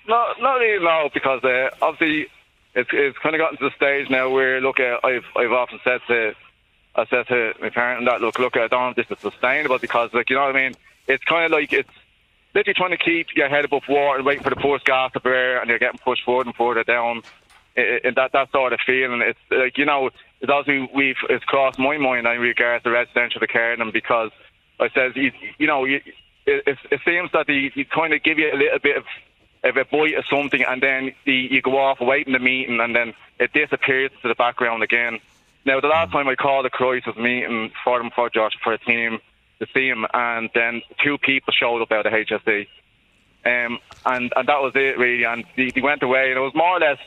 No, not really, no, because uh, obviously, It's, it's kind of gotten to the stage now where, look, I've I've often said to, I said to my parent that, look, look, I don't know if this is sustainable because, like, you know what I mean? It's kind of like, it's literally trying to keep your head above water and waiting for the first gas to bear, and you're getting pushed forward and further down. And that, that sort of feeling, it's like, you know, it's obviously we've, it's crossed my mind in regards to residential care, because I said, you, you know, you, it, it seems that they, you kind of give you a little bit of, If a bite or something, and then the, you go off waiting the meeting, and then it disappears to the background again. Now, the last time I called a crisis meeting for them, for Josh, for a team, to see him, and then two people showed up out of H S E. Um, and, and that was it, really. And they, they went away, and it was more or less,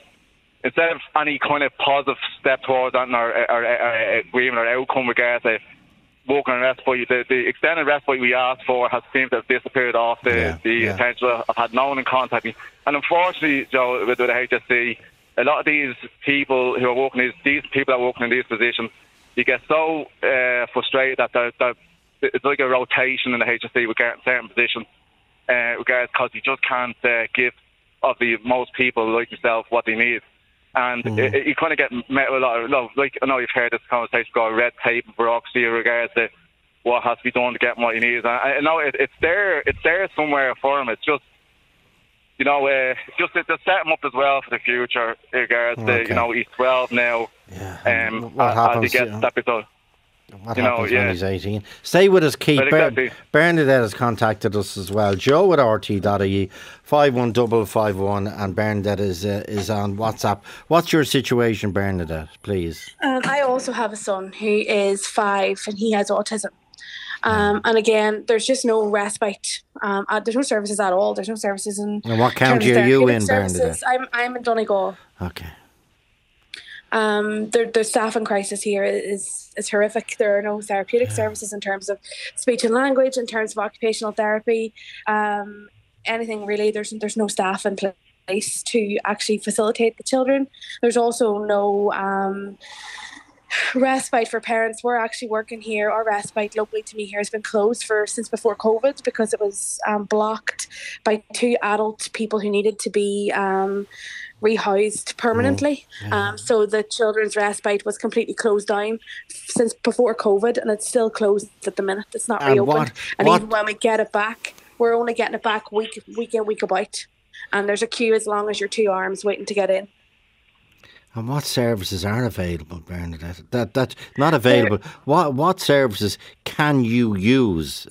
instead of any kind of positive step towards that or, or, or agreement or outcome regards to working on respite, the, the extended respite we asked for has seemed to have disappeared off the, yeah, the yeah. attention. I've had no one in contact with me. And unfortunately, Joe, with the H S C, a lot of these people who are working, these, these people that are working in these positions, you get so uh, frustrated that they're, they're, it's like a rotation in the H S C with certain positions, uh, because you just can't uh, give of the most people like yourself what they need. And mm-hmm. it, it, you kind of get met with a lot of love. Like, I know you've heard this conversation about red tape and bureaucracy in regards to what has to be done to get what you need. And I, I know it, it's there, it's there somewhere for them. It's just, you know, uh, just to, to set them up as well for the future in regards okay. to, you know, he's twelve now. Yeah. Um, what happens, as he gets that result. What you happens know, when yeah. he's eighteen? Stay with us, Keith. Exactly. Ber- Bernadette has contacted us as well. Joe at R T dot I E, five one double five one, and Bernadette is uh, is on WhatsApp. What's your situation, Bernadette, please? Um, I also have a son who is five and he has autism. Um, and again, there's just no respite. Um, there's no services at all. There's no services in. And what county are you in, services. Bernadette? I'm I'm in Donegal. Okay. Um, the, the staffing crisis here is, is horrific. There are no therapeutic yeah. services in terms of speech and language, in terms of occupational therapy, um, anything really. There's there's no staff in place to actually facilitate the children. There's also no um, respite for parents. We're actually working here. Our respite locally to me here has been closed for since before COVID because it was um, blocked by two adult people who needed to be... Um, rehoused permanently. Yeah. Yeah. Um, so the children's respite was completely closed down since before COVID, and it's still closed at the minute. It's not and reopened. What, and what? Even when we get it back, we're only getting it back week, week in, week about. And there's a queue as long as your two arms waiting to get in. And what services are available, Bernadette? That that's not available. There, what what services can you use?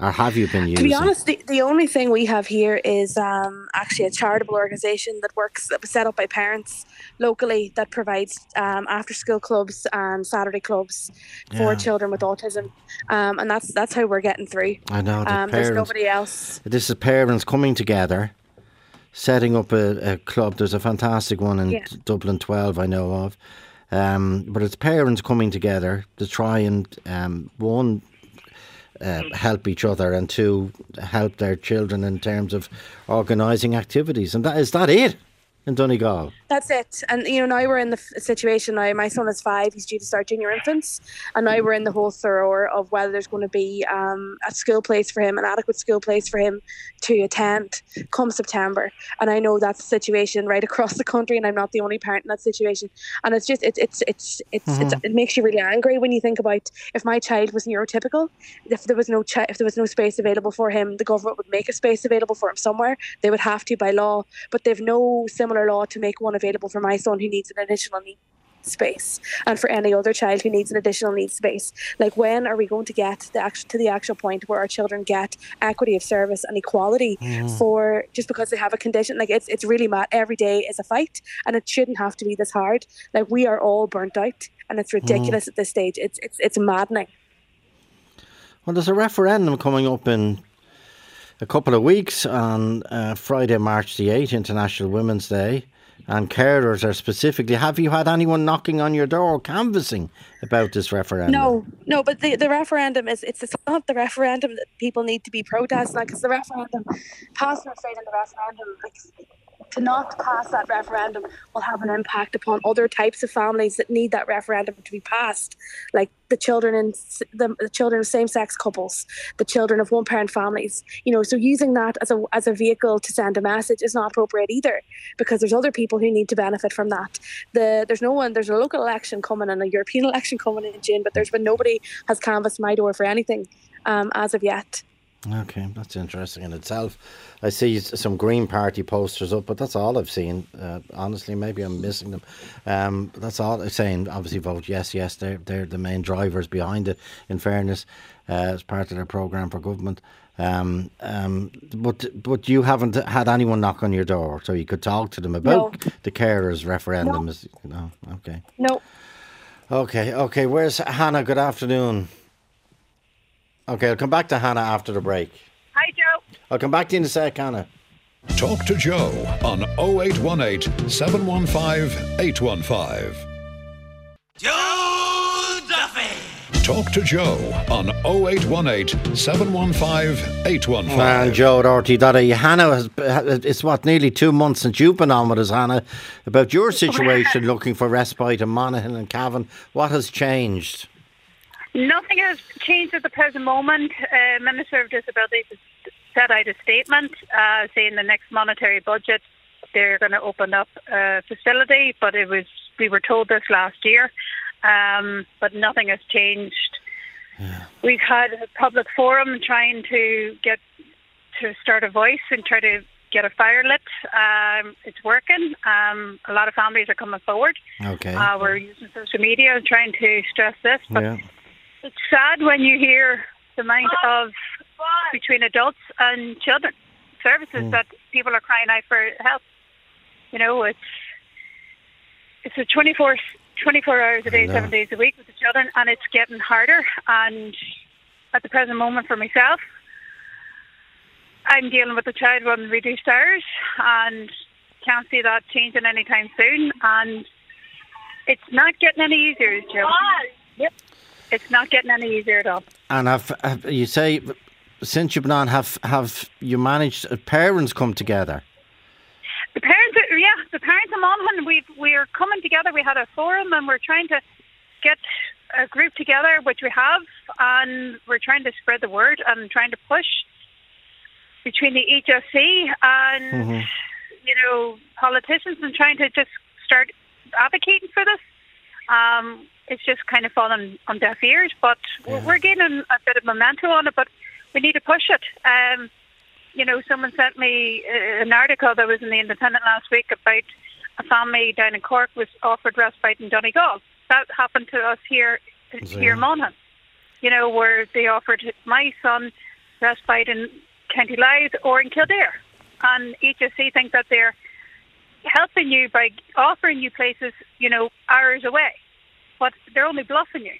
Or have you been using? To be honest, the, the only thing we have here is um, actually a charitable organisation that works, that was set up by parents locally, that provides um, after-school clubs and Saturday clubs yeah. for children with autism, um, and that's that's how we're getting through. I know. The um, parents, there's nobody else. This is parents coming together, setting up a, a club. There's a fantastic one in yeah. Dublin twelve I know of, um, but it's parents coming together to try and um, one. Uh, help each other, and to help their children in terms of organising activities, and that is that it. in Donegal. That's it. And, you know, now we're in the situation now. My son is five. He's due to start junior infants. And now we're in the whole furor of whether there's going to be um, a school place for him, an adequate school place for him to attend come September. And I know that's a situation right across the country, and I'm not the only parent in that situation. And it's just, it, it's, it's, it's, mm-hmm. it's, it makes you really angry when you think about if my child was neurotypical, if there was no chi- if there was no space available for him, the government would make a space available for him somewhere. They would have to by law, but they've no similar law to make one available for my son who needs an additional need space, and for any other child who needs an additional need space. Like, when are we going to get the actual, to the actual point where our children get equity of service and equality yeah. for just because they have a condition? Like, it's it's really mad. Every day is a fight, and it shouldn't have to be this hard. Like, we are all burnt out, and it's ridiculous mm. at this stage. It's it's it's maddening. Well, there's a referendum coming up in a couple of weeks on uh, Friday, March the eighth, International Women's Day. And carers are specifically, have you had anyone knocking on your door or canvassing about this referendum? No, no, but the, the referendum is, it's, it's not the referendum that people need to be protesting, like, it's the referendum, passing or failing the referendum, like, to not pass that referendum will have an impact upon other types of families that need that referendum to be passed, like the children in the, the children of same-sex couples, the children of one-parent families. You know, so using that as a as a vehicle to send a message is not appropriate either, because there's other people who need to benefit from that. The there's no one. There's a local election coming and a European election coming in June, but there's been nobody has canvassed my door for anything um, as of yet. Okay, that's interesting in itself. I see some Green Party posters up, but that's all I've seen. Uh, honestly, maybe I'm missing them. Um, that's all I'm saying. Obviously, vote yes, yes. They're, they're the main drivers behind it, in fairness, uh, as part of their programme for government. Um, um, but but you haven't had anyone knock on your door, so you could talk to them about no. the carers referendum. No. no, okay. No. Okay, okay. Where's Hannah? Good afternoon. Okay, I'll come back to Hannah after the break. Hi, Joe. I'll come back to you in a sec, Hannah. Talk to Joe on oh eight one eight, seven one five, eight one five. Joe Duffy. Talk to Joe on oh eight one eight, seven one five, eight one five. And Joe Doherty, Hannah, has, it's what, nearly two months since you've been on with us, Hannah, about your situation looking for respite in Monaghan and Cavan. What has changed? Nothing has changed at the present moment. Uh, Minister of Disabilities has set out a statement uh, saying the next monetary budget they're going to open up a facility, but it was we were told this last year, um, but nothing has changed. Yeah. We've had a public forum trying to get to start a voice and try to get a fire lit. Um, it's working. Um, a lot of families are coming forward. Okay, uh, we're using social media and trying to stress this, but. Yeah. It's sad when you hear the amount of between adults and children services mm. that people are crying out for help. You know, it's it's a twenty-four, twenty-four hours a day, seven days a week with the children, and it's getting harder. And at the present moment for myself, I'm dealing with a child on reduced hours and can't see that changing anytime soon. And it's not getting any easier, Joe. Yep. It's not getting any easier at all. And have, have you say, since you've been on, have, have you managed, have parents come together? The parents, are, yeah, the parents and mom, and we've, we're coming together. We had a forum and we're trying to get a group together, which we have, and we're trying to spread the word and trying to push between the H S C and, mm-hmm. you know, politicians and trying to just start advocating for this. Um, it's just kind of fallen on deaf ears, but yeah. we're gaining a bit of momentum on it, but we need to push it. Um, you know, someone sent me an article that was in The Independent last week about a family down in Cork was offered respite in Donegal. That happened to us here, yeah. here in Monaghan, you know, where they offered my son respite in County Louth or in Kildare. And H S C think that they're helping you by offering you places, you know, hours away. But they're only bluffing you.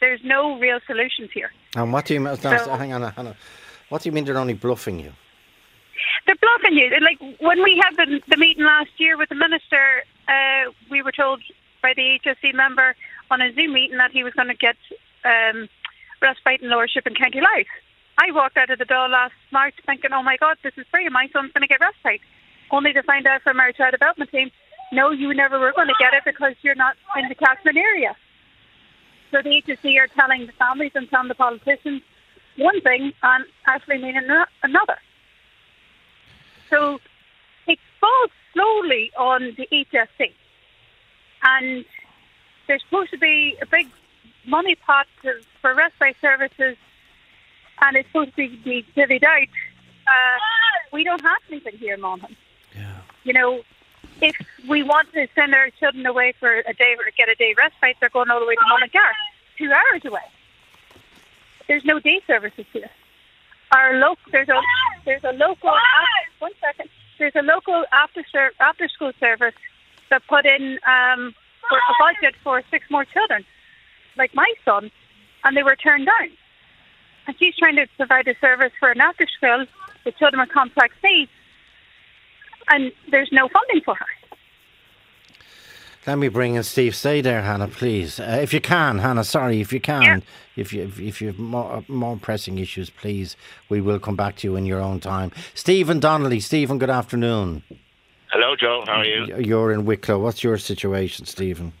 There's no real solutions here. And what do you mean? So, hang on, hang on. What do you mean they're only bluffing you? They're bluffing you. Like, when we had the, the meeting last year with the minister, uh, we were told by the H S C member on a Zoom meeting that he was going to get um, respite and lordship in County Louth. I walked out of the door last March thinking, oh my God, this is free. My son's going to get respite. only to find out from our child development team, no, you never were going to get it because you're not in the catchment area. So the agency are telling the families and telling the politicians one thing and actually meaning another. So it falls slowly on the H S C. And there's supposed to be a big money pot for respite services, and it's supposed to be divvied out. Uh, we don't have anything here in Monaghan. Yeah. You know, if we want to send our children away for a day or get a day respite, they're going all the way to Monaghan, two hours away. There's no day services here. Our local there's a there's a local after, one second there's a local after ser- after school service that put in um, for a budget for six more children, like my son, and they were turned down. And she's trying to provide a service for an after school with children with complex needs, and there's no funding for her. Let me bring in Steve. Stay there, Hannah, please. Uh, if you can, Hannah, sorry, if you can. Yeah. If you if you have more, more pressing issues, please, we will come back to you in your own time. Stephen Donnelly. Stephen, good afternoon. Hello, Joe. How are you? You're in Wicklow. What's your situation, Stephen?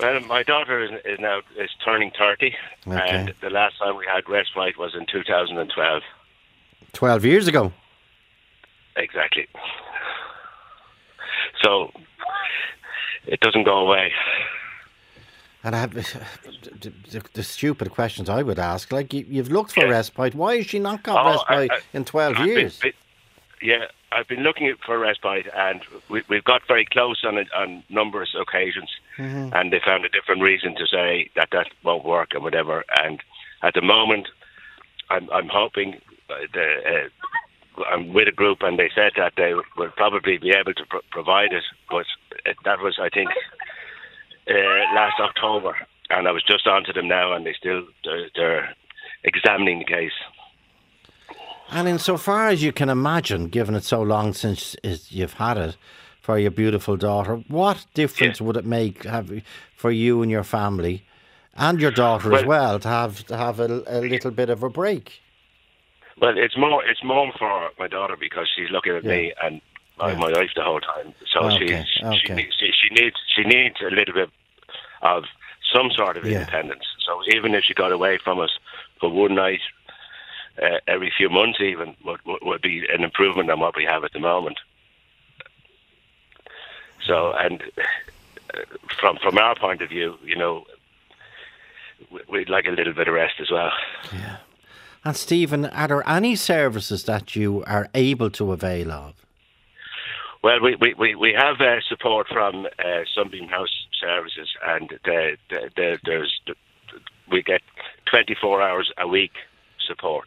Well, my daughter is, is now is turning thirty, okay. And the last time we had respite was in two thousand twelve. Twelve years ago. Exactly. So it doesn't go away. And I have the, the, the stupid questions I would ask, like you, you've looked for yeah. respite. Why has she not got oh, respite I, I, in twelve I've years? Been, been, yeah. I've been looking for respite, and we, we've got very close on on numerous occasions, mm-hmm. and they found a different reason to say that that won't work and whatever. And at the moment, I'm, I'm hoping the, uh, I'm with a group, and they said that they will probably be able to pr- provide it, but that was, I think, uh, last October, and I was just on to them now, and they still they're, they're examining the case. And insofar as you can imagine, given it's so long since you've had it for your beautiful daughter, what difference yeah. would it make have, for you and your family and your daughter well, as well to have to have a, a little bit of a break? Well, it's more it's more for my daughter because she's looking at yeah. me and yeah. my wife the whole time. So okay. she, okay. she, needs, she needs she needs a little bit of some sort of yeah. independence. So even if she got away from us for one night, Uh, every few months even would, would be an improvement on what we have at the moment. So, and uh, from from our point of view, you know, we, we'd like a little bit of rest as well. Yeah. And Stephen, are there any services that you are able to avail of? Well, we we, we, we have uh, support from uh, Sunbeam House Services, and the, the, the, there's the, we get twenty-four hours a week support.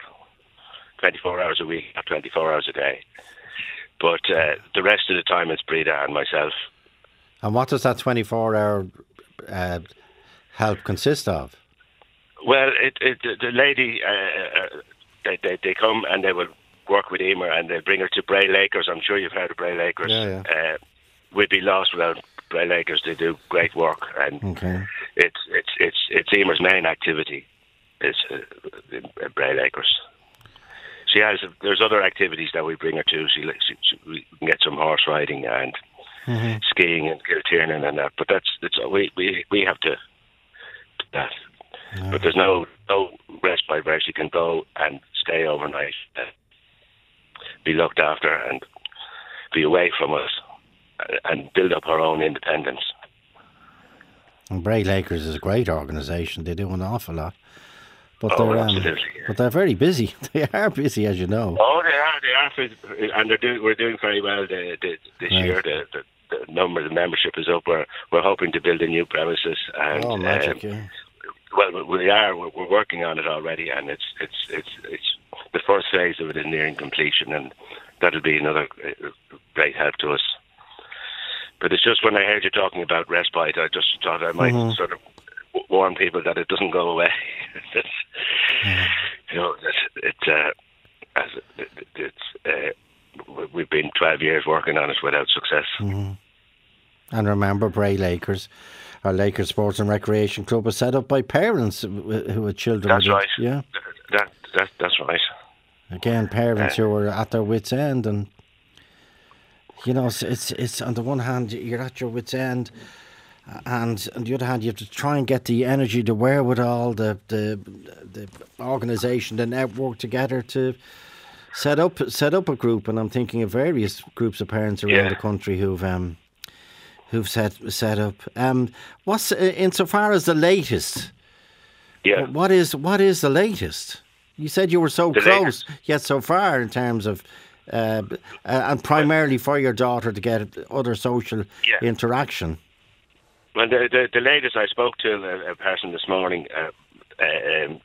twenty-four hours a week, not twenty-four hours a day. But uh, the rest of the time it's Breda and myself. And what does that twenty-four hour uh, help consist of? Well, it, it, the lady, uh, they, they, they come and they will work with Emer and they bring her to Bray Lakers. I'm sure you've heard of Bray Lakers. Yeah, yeah. Uh, we'd be lost without Bray Lakers. They do great work, and okay. it's, it's, it's, it's Emer's main activity is uh, in, in Bray Lakers. She has. There's other activities that we bring her to. She, she, she we can get some horse riding and mm-hmm. skiing and kiltirning and that. But that's that's we we, we have to do that. Yeah. But there's no no respite where she can go and stay overnight, and be looked after, and be away from us, and build up her own independence. And Bray Lakers is a great organisation. They do an awful lot. But, oh, they're, um, absolutely, yeah. but they're very busy. They are busy, as you know. Oh, they are. They are, and they're doing, we're doing very well the, the, this right. year. The, the, the number, the membership is up. We're we're hoping to build a new premises. And, oh, magic! Um, yeah. Well, we are. We're, we're working on it already, and it's it's it's it's the first phase of it is nearing completion, and that'll be another great help to us. But it's just when I heard you talking about respite, I just thought I might mm-hmm. sort of warn people that it doesn't go away. it's, yeah. You know, it's it's, uh, it's uh, we've been twelve years working on it without success. Mm-hmm. And remember, Bray Lakers, our Lakers Sports and Recreation Club, was set up by parents who had children. That's right. It. Yeah, that, that that's right. Again, parents uh, who were at their wits' end, and You know, it's, it's it's on the one hand you're at your wit's end, and on the other hand you have to try and get the energy, the wherewithal, the the the organisation, the network together to set up set up a group. And I'm thinking of various groups of parents around yeah. the country who've um who've set set up. Um, what's insofar as the latest? Yeah. What is what is the latest? You said you were so the close latest. yet so far in terms of. Uh, and primarily for your daughter to get other social yeah. interaction. Well, the, the the latest, I spoke to a, a person this morning. Uh, um,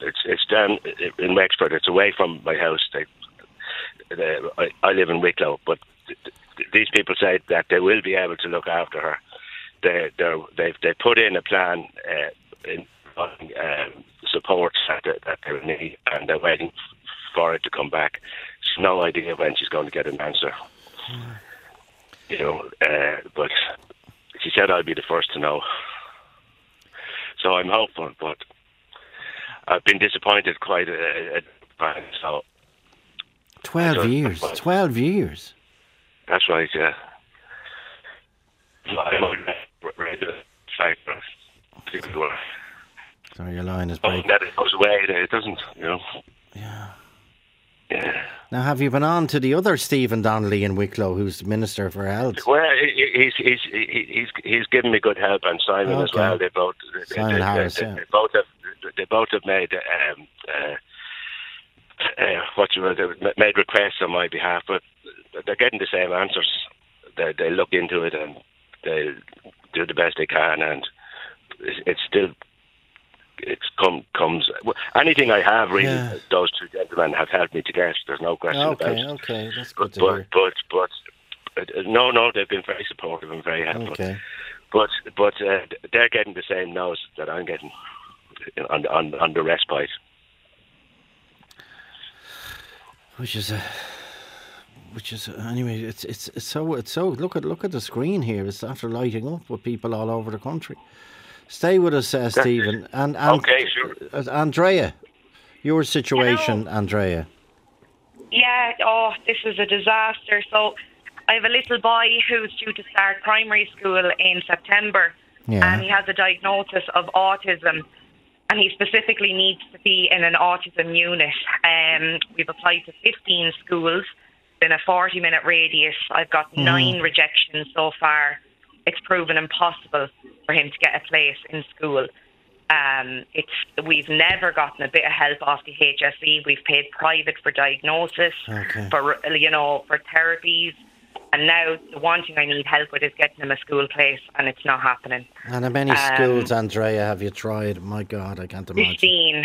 it's it's down in Wexford. It's away from my house. They, they, I, I live in Wicklow, but th- th- these people say that they will be able to look after her. They they've they put in a plan uh, in um, support that that they need, and they're waiting for it to come back. No idea when she's going to get an answer, you know. Uh, but she said I'll be the first to know, so I'm hopeful. But I've been disappointed quite a bit. So twelve so, years, but, twelve years. That's right. Yeah. Sorry, your line is breaking. That it goes away. It doesn't, you know. Yeah. Yeah. Now, have you been on to the other Stephen Donnelly in Wicklow, who's Minister for Health? Well, he's he's he's he's given me good help, and Simon okay. as well. They both Simon they, Harris, they, yeah. they both have they both have made um, uh, uh, what you made requests on my behalf, but they're getting the same answers. They they look into it and they do the best they can, and it's, it's still. It come, comes... Anything I have, really, yeah. those two gentlemen have helped me to get. There's no question okay, about it. Okay, okay, that's good but, to but, hear. But, but, but, no, no, they've been very supportive and very helpful. Okay. But, but uh, they're getting the same no's that I'm getting on, on, on the respite. Which is... a, which is... Anyway, it's it's, it's so... It's so look, at, look at the screen here. It's after lighting up with people all over the country. Stay with us, uh, Stephen. And, and okay, sure. Uh, Andrea, your situation, you know, Andrea. Yeah, oh, this is a disaster. So I have a little boy who's due to start primary school in September, yeah. and he has a diagnosis of autism, and he specifically needs to be in an autism unit. Um, we've applied to fifteen schools in a forty-minute radius. I've got mm. nine rejections so far. It's proven impossible for him to get a place in school. Um, it's we've never gotten a bit of help off the H S E. We've paid private for diagnosis, okay. for you know, for therapies, and now the one thing I need help with is getting him a school place, and it's not happening. And how many um, schools, Andrea, have you tried? My God, I can't imagine. Fifteen.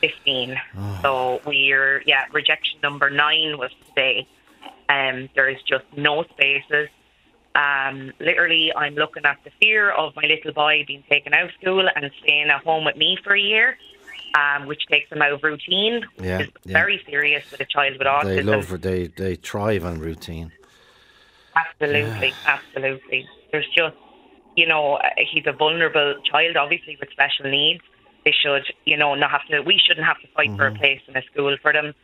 Fifteen. Oh. So we're yeah, rejection number nine was today. Um, there is just no spaces. Um, literally, I'm looking at the fear of my little boy being taken out of school and staying at home with me for a year, um, which takes him out of routine, which yeah, is yeah. very serious with a child with autism. They love, they, they thrive on routine. Absolutely, yeah. absolutely. There's just, you know, he's a vulnerable child, obviously, with special needs. They should, you know, not have to, we shouldn't have to fight mm-hmm. for a place in a school for them.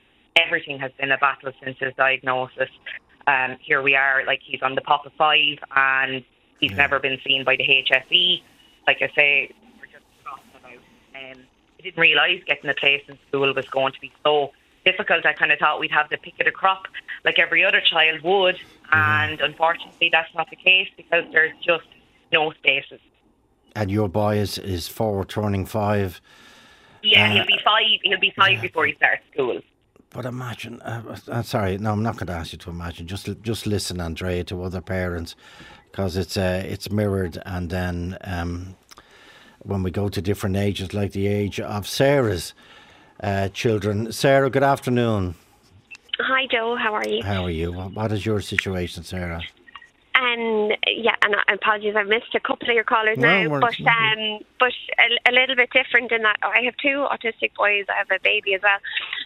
Everything has been a battle since his diagnosis. Um, here we are, like he's on the pop of five, and he's yeah. never been seen by the H S E. Like I say, we're just talking about. Um, I didn't realise getting a place in school was going to be so difficult. I kind of thought we'd have to pick at a crop, like every other child would, and unfortunately, that's not the case because there's just no spaces. And your boy is is forward turning five. Yeah, uh, he'll be five. He'll be five yeah. before he starts school. But imagine, uh, I'm sorry, no, I'm not going to ask you to imagine. Just just listen, Andrea, to other parents, because it's uh, it's mirrored. And then um, when we go to different ages, like the age of Sarah's uh, children. Sarah, good afternoon. Hi, Joe. How are you? How are you? What is your situation, Sarah? And um, yeah, and apologies, I've missed a couple of your callers no, now, but um, but a, a little bit different in that I have two autistic boys. I have a baby as well,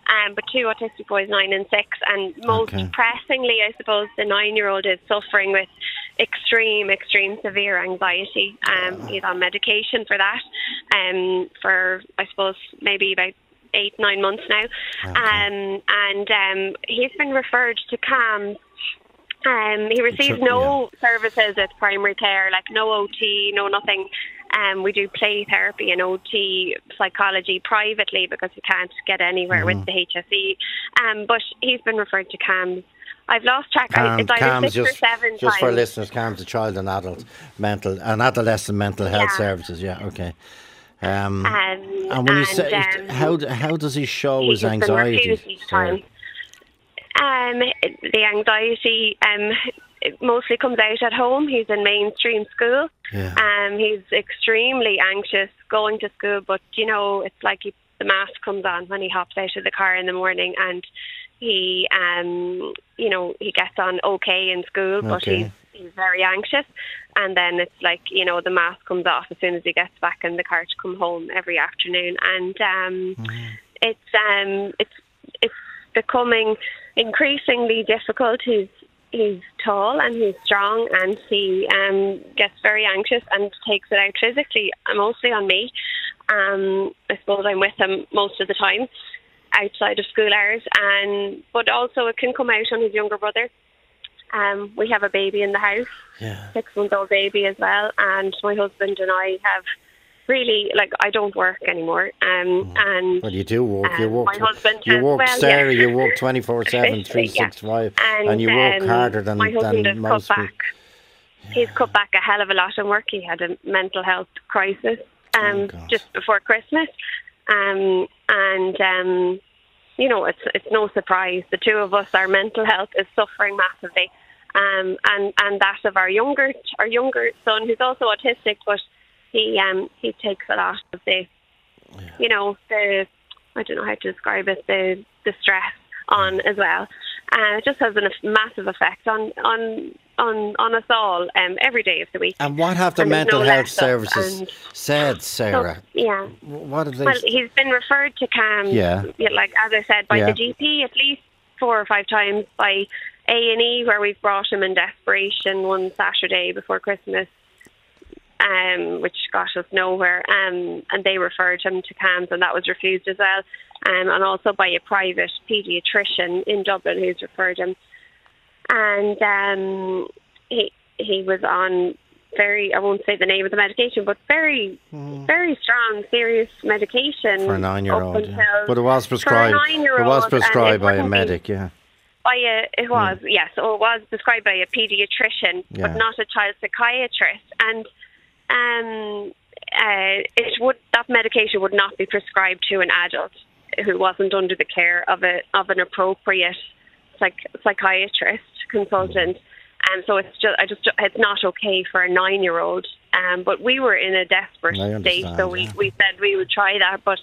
um, but two autistic boys, nine and six, and most okay. pressingly, I suppose, the nine-year-old is suffering with extreme, extreme, severe anxiety. Um, he's on medication for that, um, for I suppose maybe about eight, nine months now, okay. um, and um, he's been referred to CAMS. Um, he received no yeah. services at primary care, like no O T, no nothing. Um, we do play therapy and O T psychology privately because we can't get anywhere mm-hmm. with the H S E. Um, but he's been referred to CAMS. I've lost track. Calm, I, it's either six just, or seven just times. Just for listeners, CAMS, a child and adult mental and adolescent mental health yeah. services. Yeah, okay. Um, um, and when and you say um, how how does he show his anxiety? Um, the anxiety um, it mostly comes out at home. He's in mainstream school. Yeah. Um, he's extremely anxious going to school, but, you know, it's like he, the mask comes on when he hops out of the car in the morning, and he, um, you know, he gets on okay in school, but okay. he's, he's very anxious. And then it's like, you know, the mask comes off as soon as he gets back in the car to come home every afternoon. And um, mm. it's, um, it's, it's becoming increasingly difficult. He's he's tall and he's strong, and he um, gets very anxious and takes it out physically, mostly on me. Um, I suppose I'm with him most of the time outside of school hours, and but also it can come out on his younger brother. Um, we have a baby in the house, yeah. six month old baby as well, and my husband and I have. Really, like, I don't work anymore. Um, and well, you do work. You work. Um, my husband you work, well, Sarah. Yeah. You work twenty-four seven, three sixty-five, and, and you work um, harder than, my husband than has most cut back. Yeah. He's cut back a hell of a lot on work. He had a mental health crisis um, oh, just before Christmas, um, and um, you know, it's it's no surprise. The two of us, our mental health is suffering massively, um, and and that of our younger our younger son, who's also autistic, but. He um he takes a lot of the, yeah. you know, the I don't know how to describe it the the stress on as well, and uh, it just has a massive effect on on on on us all um every day of the week. And what have the and mental no health services said, Sarah? So, yeah. What have they? Well, he's been referred to CAMS. Yeah. Like as I said, by yeah. the G P at least four or five times, by A and E where we've brought him in desperation one Saturday before Christmas. Um, which got us nowhere, um, and they referred him to CAMS, and that was refused as well, um, and also by a private paediatrician in Dublin who's referred him, and um, he he was on very, I won't say the name of the medication, but very mm. very strong, serious medication for a nine-year-old, yeah. but it was prescribed. It was prescribed by a medic, yeah. By a, it was mm. yes, or it was prescribed by a paediatrician, yeah. but not a child psychiatrist, and. Um, uh, it would that medication would not be prescribed to an adult who wasn't under the care of a of an appropriate psych, psychiatrist consultant, and um, so it's just I just it's not okay for a nine year old. Um, but we were in a desperate state, so we yeah. we said we would try that, but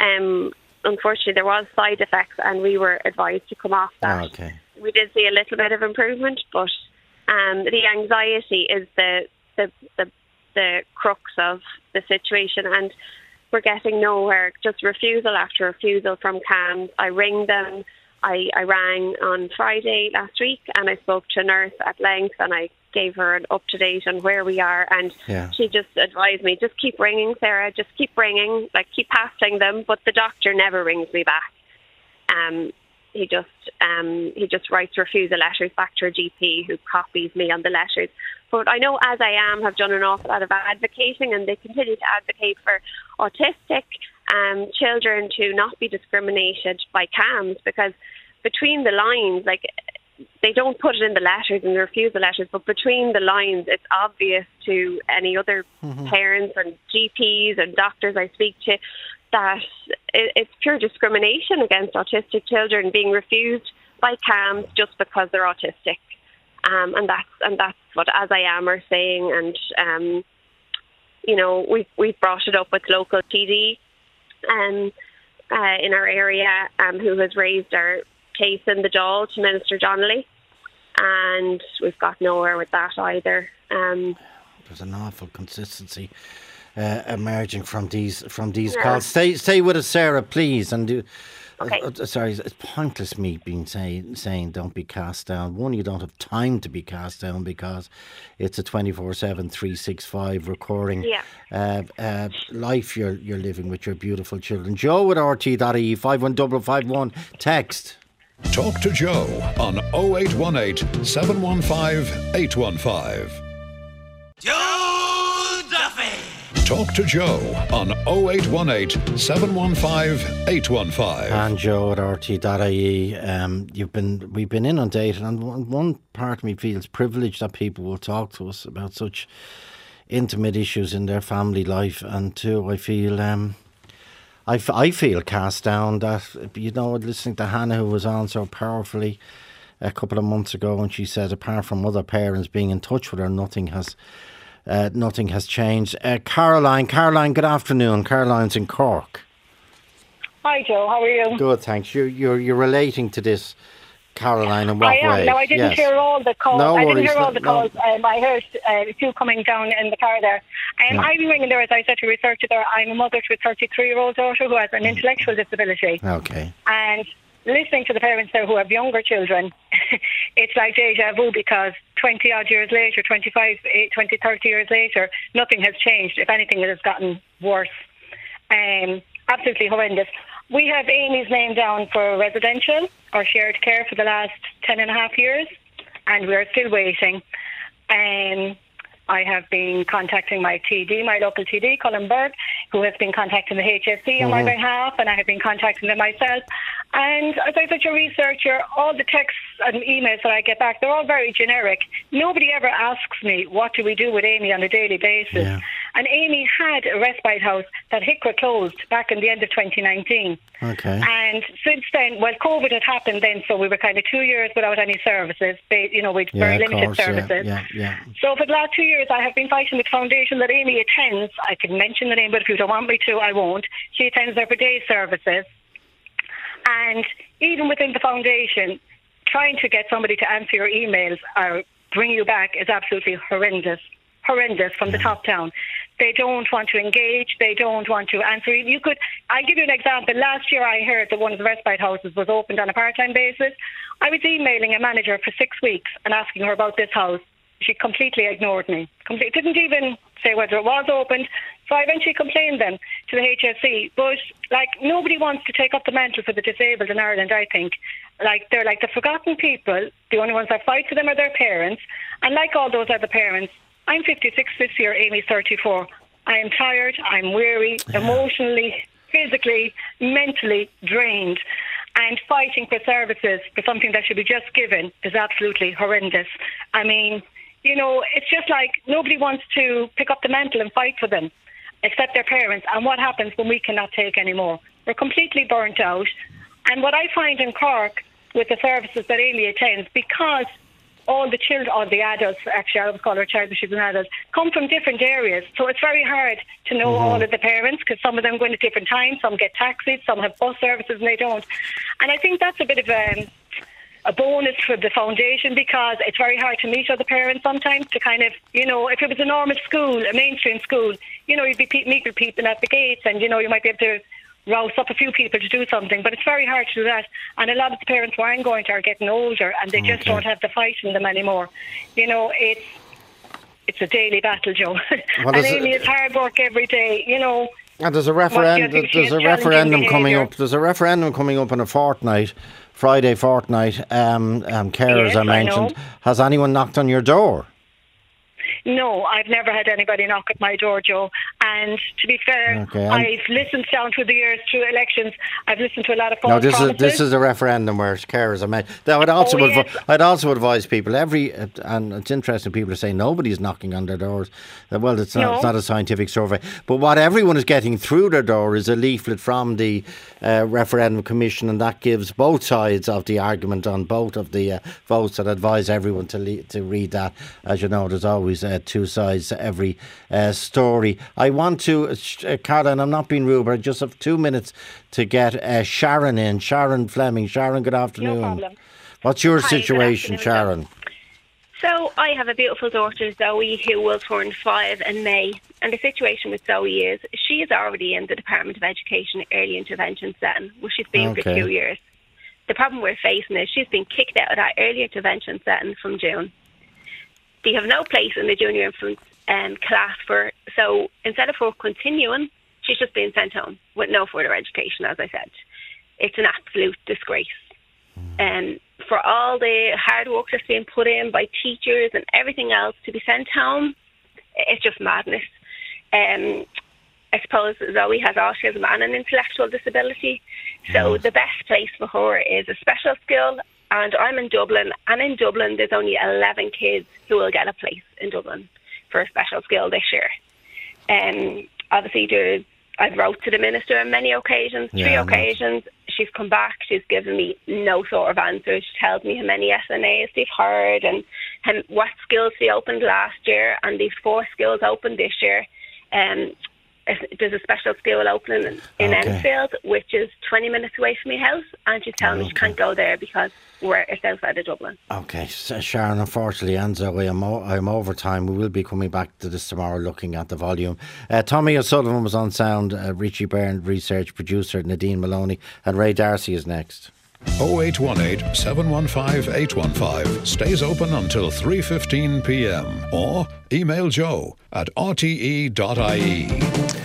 um, unfortunately there was side effects, and we were advised to come off that. Oh, okay. We did see a little bit of improvement, but um, the anxiety is the the the the crux of the situation, and we're getting nowhere. Just refusal after refusal from CAMS. I ring them. I, I rang on Friday last week, and I spoke to a nurse at length, and I gave her an up-to-date on where we are, and yeah. she just advised me, just keep ringing, Sarah, just keep ringing, like keep hassling them, but the doctor never rings me back. Um, he just um, he just writes refusal letters back to her G P, who copies me on the letters. But I know, as I am, have done an awful lot of advocating, and they continue to advocate for autistic um, children to not be discriminated by CAMS, because between the lines, like, they don't put it in the letters and refuse the letters, but between the lines, it's obvious to any other mm-hmm. parents and G Ps and doctors I speak to that it's pure discrimination against autistic children being refused by CAMS just because they're autistic. Um, and that's and that's what As I Am are saying, and um, you know we've we've brought it up with local T D um, uh, in our area, um, who has raised our case in the Dáil to Minister Donnelly, and we've got nowhere with that either. Um, There's an awful consistency uh, emerging from these from these yeah. calls. Stay stay with us, Sarah, please, and. Do, Okay. Uh, sorry, it's pointless me being saying saying don't be cast down. One, you don't have time to be cast down because it's a twenty-four seven, three sixty-five recurring yeah. uh, uh, life you're you're living with your beautiful children. Joe at R T dot I E, five one double five one, text. Talk to Joe on oh eight one eight, seven one five, eight one five. Joe Duffy! Talk to Joe on oh eight one eight, seven one five, eight one five. And Joe at R T dot I E. Um, you've been, we've been inundated, and one, one part of me feels privileged that people will talk to us about such intimate issues in their family life, and two, I feel... Um, I, f- I feel cast down that, you know, listening to Hannah, who was on so powerfully a couple of months ago, and she said, apart from other parents being in touch with her, nothing has uh, nothing has changed. Uh, Caroline, Caroline, good afternoon. Caroline's in Cork. Hi, Joe. How are you? Good, thanks. You, you're you're relating to this, Caroline, in what way? I am. Way? No, I didn't yes. hear all the calls. No I didn't worries, hear all the calls. No. Um, I heard uh, a few coming down in the car there. Um, no. I've been ringing there, as I said, to refer to there. I'm a mother to a thirty-three-year-old daughter who has an intellectual disability. Okay. And listening to the parents there who have younger children, it's like deja vu, because twenty-odd years later, twenty-five, twenty, thirty years later, nothing has changed. If anything, it has gotten worse. Um, absolutely horrendous. We have Amy's name down for residential or shared care for the last ten and a half years, and we are still waiting. Um, I have been contacting my T D, my local T D, Colin Berg, who has been contacting the H S C mm-hmm. on my behalf, and I have been contacting them myself. And as I said, your researcher, all the texts and emails that I get back, they're all very generic. Nobody ever asks me, what do we do with Amy on a daily basis? Yeah. And Amy had a respite house that H I C R A closed back in the end of twenty nineteen. Okay. And since then, well, COVID had happened then, so we were kind of two years without any services. You know, with yeah, very limited course, services. Yeah, yeah, yeah. So for the last two years, I have been fighting with the foundation that Amy attends. I can mention the name, but if you don't want me to, I won't. She attends everyday services. And even within the foundation, trying to get somebody to answer your emails or bring you back is absolutely horrendous. Horrendous from yeah. the top down. They don't want to engage. They don't want to answer. You could, I'll give you an example. Last year I heard that one of the respite houses was opened on a part-time basis. I was emailing a manager for six weeks and asking her about this house. She completely ignored me. Completely didn't even say whether it was opened. So I eventually complained then to the H S C. But, like, nobody wants to take up the mantle for the disabled in Ireland, I think. Like, they're like the forgotten people. The only ones that fight for them are their parents. And like all those other parents, I'm fifty-six this year, Amy's thirty-four. I am tired, I'm weary, yeah. emotionally, physically, mentally drained. And fighting for services for something that should be just given is absolutely horrendous. I mean, you know, it's just like nobody wants to pick up the mantle and fight for them, except their parents. And what happens when we cannot take anymore? We're completely burnt out. And what I find in Cork with the services that Amy attends, because all the children, or the adults, actually, I would call her child, but she's an adult, come from different areas. So it's very hard to know mm-hmm. all of the parents, because some of them go in at different times, some get taxis, some have bus services, and they don't. And I think that's a bit of um, a bonus for the foundation, because it's very hard to meet other parents sometimes to kind of, you know, if it was a normal school, a mainstream school, you know, you'd be pe- meet with people at the gates, and, you know, you might be able to rouse up a few people to do something, but it's very hard to do that. And a lot of the parents who aren't going to are getting older, and they just okay. don't have the fight in them anymore. You know, it's it's a daily battle, Joe. Well, and Amy, it's hard work every day, you know. And there's a referendum. There's, there's a referendum behavior. coming up. There's a referendum coming up in a fortnight, Friday fortnight. Um, um carers, yes, I mentioned. I Has anyone knocked on your door? No, I've never had anybody knock at my door, Joe. And to be fair, okay, I've listened down through the years, through elections. I've listened to a lot of phone calls. No, this promises. is this is a referendum where carers are made. Now, I'd also, oh, yes. adv- I'd also advise people. Every uh, and it's interesting. People are saying nobody's knocking on their doors. Uh, well, it's not, no. it's not a scientific survey. But what everyone is getting through their door is a leaflet from the uh, referendum commission, and that gives both sides of the argument on both of the uh, votes. I'd advise everyone to le- to read that. As you know, there's always Uh, two sides to every uh, story. I want to, uh, Caroline, I'm not being rude, but I just have two minutes to get uh, Sharon in. Sharon Fleming. Sharon, good afternoon. No problem. What's your Hi, situation, Sharon? So I have a beautiful daughter, Zoe, who will turn five in May. And the situation with Zoe is she is already in the Department of Education Early Intervention setting, where she's been okay. for two years. The problem we're facing is she's been kicked out of that early intervention setting from June. They have no place in the junior infant um, class for, so instead of her continuing, she's just being sent home with no further education, as I said. It's an absolute disgrace. and for all the hard work that's being put in by teachers and everything else to be sent home, it's just madness. Um, I suppose Zoe has autism and an intellectual disability, so the best place for her is a special school, and I'm in Dublin, and in Dublin there's only eleven kids who will get a place in Dublin for a special school this year. Um, obviously there's I've wrote to the minister on many occasions, three yeah, occasions. She's come back. She's given me no sort of answer. She tells me how many S N As they've heard and, and what schools they opened last year, and these four schools opened this year. Um, there's a special school opening in okay. Enfield, which is twenty minutes away from my house, and she's telling okay. me she can't go there because we're, it's outside of Dublin. Okay, so Sharon, unfortunately, and Zoe, I'm, o- I'm over time. We will be coming back to this tomorrow looking at the volume. Uh, Tommy O'Sullivan was on sound, uh, Richie Byrne, research producer, Nadine Maloney, and Ray Darcy is next. oh eight one eight, seven one five, eight one five stays open until three fifteen p m or email joe at r t e dot i e.